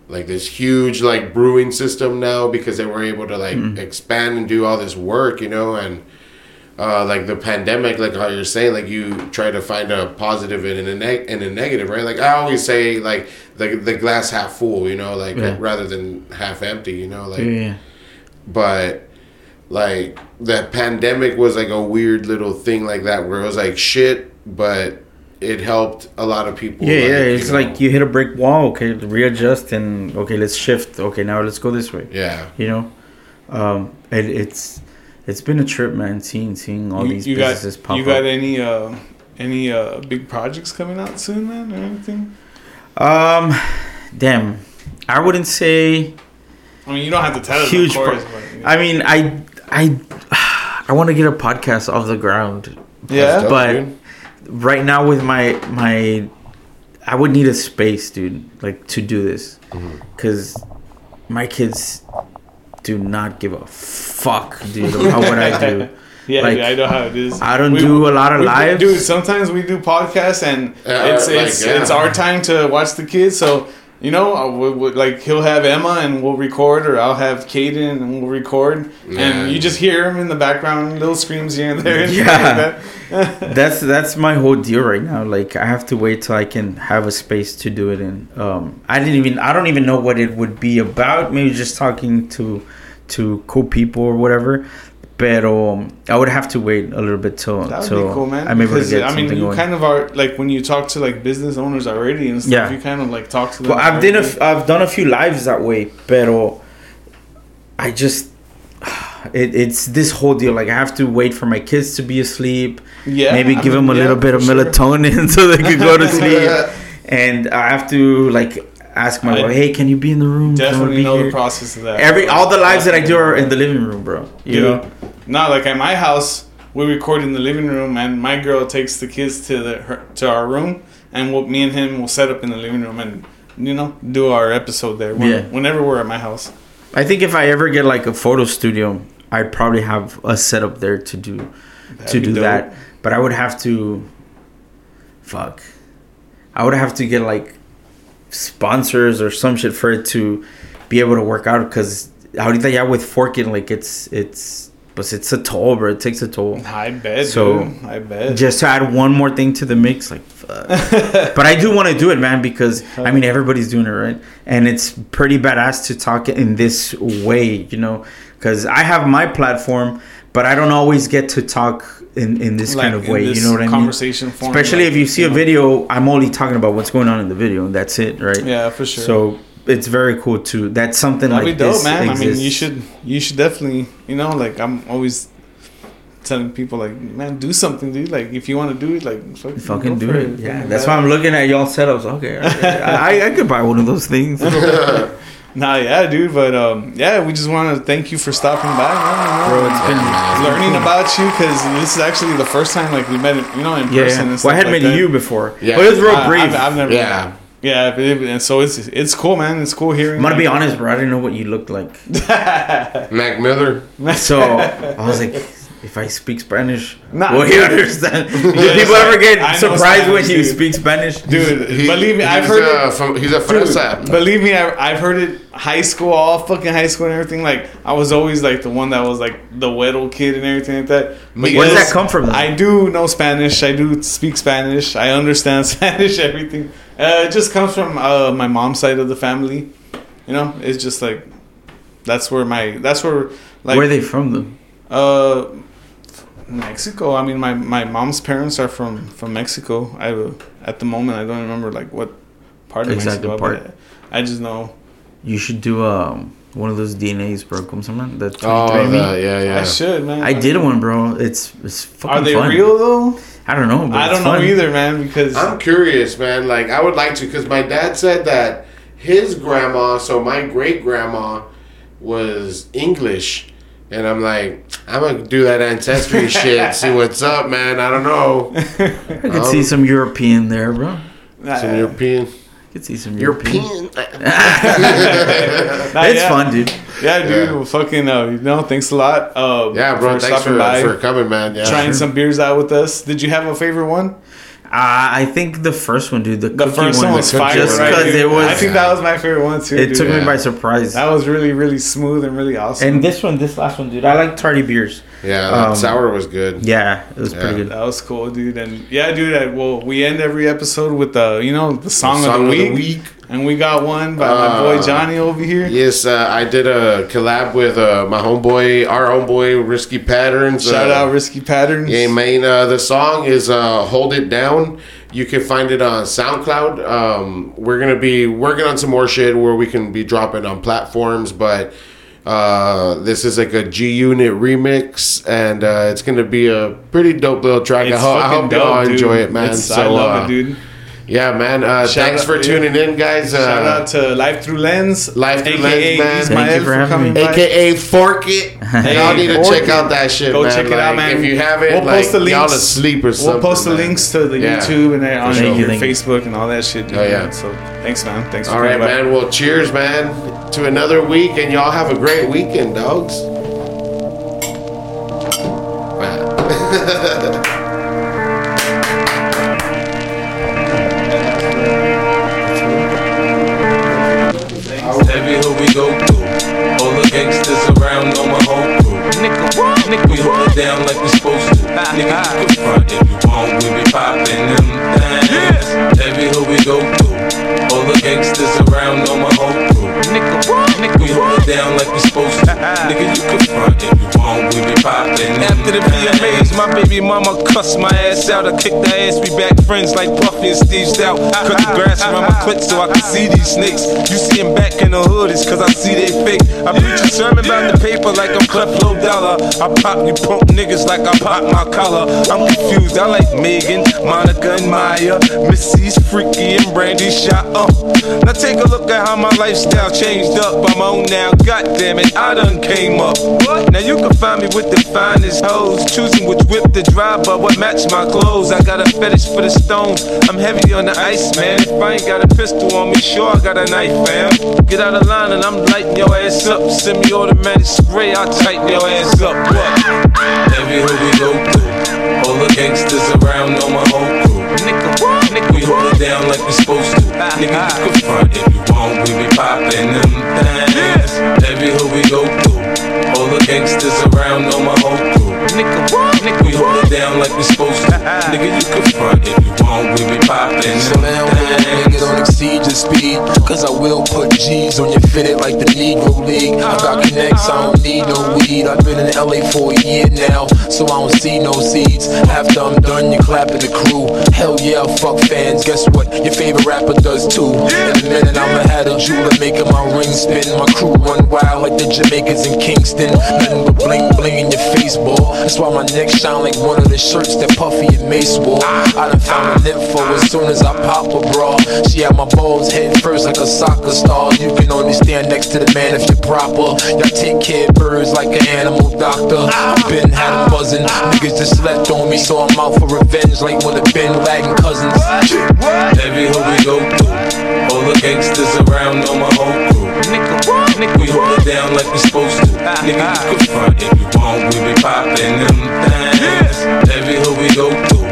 like this huge like brewing system now because they were able to like mm-hmm. expand and do all this work, you know. And uh like the pandemic, like how you're saying, like you try to find a positive and a neg- and a negative, right? Like I always say, like the the glass half full, you know, like yeah. rather than half empty, you know, like yeah. but like that pandemic was like a weird little thing like that where it was like shit, but it helped a lot of people. Yeah, like, yeah, it's you know, like you hit a brick wall. Okay, readjust and okay, let's shift. Okay, now let's go this way. Yeah, you know, um, it, it's it's been a trip, man. Seeing seeing all you, these you businesses got, pop you up. You got any uh, any uh, big projects coming out soon, man, or anything? Um, damn, I wouldn't say. I mean, you don't have to tell us, of course. Pro- but, you know. I mean, I. I I want to get a podcast off the ground. Yeah. But right now with my my I would need a space, dude, like to do this. Mm-hmm. Cuz my kids do not give a fuck, dude, about what I do. Yeah, like, dude, I know how it is. I don't we, do a lot of we, lives. Dude, sometimes we do podcasts and uh, it's it's like, yeah. it's our time to watch the kids, so you know, we'll, we'll, like he'll have Emma and we'll record, or I'll have Caden and we'll record, yeah. and you just hear him in the background, little screams here and there. And yeah, like that. that's that's my whole deal right now. Like I have to wait till I can have a space to do it in. Um, I didn't even, I don't even know what it would be about. Maybe just talking to to cool people or whatever. But um, I would have to wait a little bit till that would till be cool, man. I'm able to get I mean, something you going. Kind of are like when you talk to like business owners already and stuff. Yeah. You kind of like talk to them. Well, I've done a, I've done a few lives that way, pero I just it, it's this whole deal. Like I have to wait for my kids to be asleep. Yeah, maybe give I mean, them a yeah, little bit of sure. melatonin so they can go to sleep. And I have to like. Ask my I wife, hey, can you be in the room? Definitely know here? The process of that. Every all the lives that I do are in the living room, bro. You Dude, know, no, like at my house, we record in the living room, and my girl takes the kids to the her, to our room, and we'll, me and him will set up in the living room and you know do our episode there. When, yeah. Whenever we're at my house, I think if I ever get like a photo studio, I probably have a setup there to do That'd to do dope. That. But I would have to, fuck, I would have to get like. Sponsors or some shit for it to be able to work out because ahorita ya with Fork It, like it's it's but it's a toll, bro. It takes a toll. I bet. So dude. I bet. Just to add one more thing to the mix, like fuck. But I do want to do it, man, because I mean everybody's doing it, right? And it's pretty badass to talk in this way, you know, because I have my platform, but I don't always get to talk. In, in this like kind of way, you know what I mean? Conversation form, especially like, if you see you know. A video, I'm only talking about what's going on in the video, and that's it, right? Yeah, for sure. So it's very cool too. That's something That'd like be dope, this man. Exists. I mean, you should, you should definitely, you know, like I'm always telling people, like, man, do something, dude. Like, if you want to do it, like, fucking, fucking do it. it. Yeah, yeah, that's why I'm looking at y'all setups. Okay, I, I, I could buy one of those things. Nah, yeah, dude, but um, yeah, we just want to thank you for stopping by, man. Bro, it's been yeah. learning about you because this is actually the first time like we met, you know, in person. Yeah, yeah. And well, I had like met that. You before, yeah. but it was real I, brief. I've, I've never, yeah, yeah, it, and so it's it's cool, man. It's cool hearing. I'm gonna be honest, bro. I didn't know what you looked like, Mac Miller. So I was like, if I speak Spanish, nah, will he understand? Do yeah, people ever get I surprised Spanish, when you dude. speak Spanish? Dude, he, believe me, I've heard a, it. From, he's a fresa. Believe me, I've, I've heard it high school, all fucking high school and everything. Like, I was always, like, the one that was, like, the weddle kid and everything like that. But where does that come from? Then? I do know Spanish. I do speak Spanish. I understand Spanish, everything. Uh, it just comes from uh, my mom's side of the family. You know? It's just, like, that's where my... That's where, like... Where are they from, though? Uh... Mexico. I mean, my, my mom's parents are from, from Mexico. I at the moment I don't remember like what part of exactly Mexico. Part. I, I just know. You should do um one of those D N As, bro. Come someone that. Oh yeah, yeah, yeah. I should, man. I, I did know. one, bro. It's it's fucking. Are they fun. real though? I don't know. But I don't it's know fun. either, man. Because I'm curious, man. Like I would like to, because my dad said that his grandma, so my great grandma, was English. And I'm like, I'm going to do that ancestry shit, see what's up, man. I don't know. I could um, see some European there, bro. Some European. I could see some European. European. nah, it's yeah. fun, dude. Yeah, dude. Yeah. Well, fucking, uh, you know, thanks a lot. Uh, yeah, bro, for thanks for, for coming, man. Yeah. Trying some beers out with us. Did you have a favorite one? Uh, I think the first one, dude. The, the first one was fire, just because right, it was. I think that was my favorite one too. It dude. took yeah. me by surprise. That was really, really smooth and really awesome. And this one, this last one, dude. I like tardy beers. Yeah, that um, sour was good. Yeah, it was yeah. pretty good. That was cool, dude. And yeah, dude. I, well, we end every episode with the, you know, the song, the song of, the, of week, the week, and we got one by uh, my boy Johnny over here. Yes, uh, I did a collab with uh, my homeboy, our homeboy, Risky Patterns. Shout uh, out, Risky Patterns. Yeah, man. Uh, the song is uh, "Hold It Down." You can find it on SoundCloud. Um, we're gonna be working on some more shit where we can be dropping on platforms, but uh, this is like a G Unit remix, and uh, it's gonna be a pretty dope little track. It's I, ho- I hope dope, y'all dude. enjoy it, man. It's, so, I love uh, it, dude. Yeah, man. Uh, thanks out, for tuning yeah. in, guys. Uh, Shout out to Life Through Lens. Life Through Lens, man. Thank you for having me. A K A Fork It. Hey, y'all need to check it. out that shit, Go man. Go check it like, out, man. If you haven't, we'll like, post the links. Y'all asleep or something. We'll post the man. links to the yeah. YouTube and on sure. your Facebook and all that shit. Dude, oh, yeah. Man. So thanks, man. Thanks for all right, man. Back. Well, cheers, man, to another week. And y'all have a great weekend, dogs. Down like we're supposed to. Nigga, you can front if you want, we be poppin' them things. Every hood we go through, all the gangsters around on my whole crew. We hold it down like we're supposed to. Nigga, you can front if you want, we be poppin' them. After the V M As, my baby mama cussed my ass out. I kicked her ass, we back friends like Puffy and Steve Stout. Cut the grass around my clip so I can see these snakes. You see them back in the hood, it's cause I see they fake. I preach a sermon about the paper like I'm Clef Low Dollar. I pop you punk niggas like I pop my collar. I'm confused, I like Megan, Monica and Maya, Missy's Freaky and Brandy shot up. Now take a look at how my lifestyle changed up. I'm on now, goddammit, I done came up. Now you can find me with the finest hoes, choosing which whip to drive by what match my clothes. I got a fetish for the stones, I'm heavy on the ice, man. If I ain't got a pistol on me, sure I got a knife, fam. Get out of line and I'm lighting your ass up. Semi-automatic spray, I'll tighten your ass up. What? Every hood we go through, all the gangsters around on my whole crew. We hold it down like we're supposed to. Nigga, you can front if you want, we be poppin' them things. Every hood we go through, all the gangsters around on my whole crew. We hold it down like we're supposed to. Nigga, you can front if you want, we be poppin' them so now, things. Nigga, don't exceed your speed, cause I will put G's on your fitted like the Negro League. I got connects, I don't need no weed. I've been in L A for a year now, so I don't see no seeds. After I'm done, you clap at the crew. Hell yeah, fuck fans. Guess what? Your favorite rapper does too. In a minute, I'ma have a jeweler making my ring spin. My crew run wild like the Jamaicans in Kingston. Nothing but bling bling in your face, boy. That's why my neck shine like one of the shirts that Puffy and Mace wore. I done found a nympho as soon as I pop a bra. She had my balls head first like a soccer star. You can only stand next to the man if you're proper. Y'all take care of birds like an animal doctor. I've been had them buzzing, niggas just slept on me, so I'm out for revenge like one of Ben Laden cousins. Every hood we go through, all the gangsters around on my whole crew. nigga. We hold it down like we supposed to. Nigga, you can front if you want. We be poppin' them things. Every hood we go through,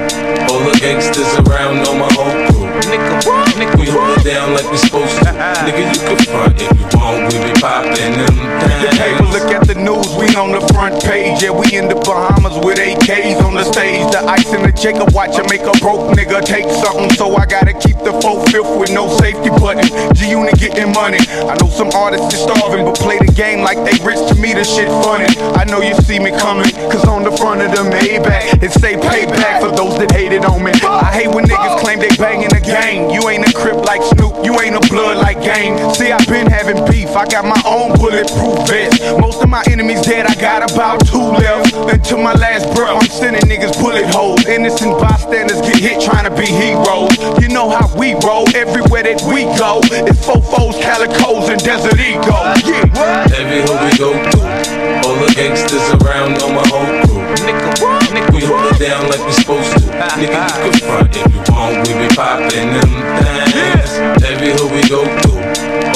all the gangsters around know my whole crew. Nigga, we hold it down like we supposed to. Nigga, you can front if you want. We be poppin' them things. The paper, look at the news. We on the front page. Yeah, we in the Bahamas with A Ks on the stage. The ice in the Jacob watch and make a broke nigga take something. So I gotta keep the four fifth with no safety button. G-Unit getting money. I know some artists is starving, but play the game like they rich. To me, the shit funny. I know you see me coming, cause on the front of the Maybach, it say payback for those that hated on me. I hate when niggas claim they banging the game. You ain't a crip like Snoop, you ain't a blood like Game. See, I've been having beef, I got my own bulletproof vest. Most of my enemies dead, I got about two left. Until my last breath, I'm sending niggas bullet holes. Innocent bystanders get hit trying to be heroes. You know how we roll, everywhere that we go, it's fofos, calicos, and desert ego. Yeah. What? Every hood we go through, all the gangsters around on my whole crew. Nigga, nigga, we hold it down like we supposed to. Nigga, you can front if you want, we be poppin' them things. Every hood we go through,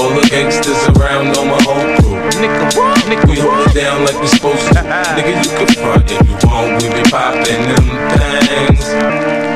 all the gangsters around on my whole crew. Nigga, nigga, we hold it down like we supposed to. Nigga, you can front if you want, we be poppin' them things.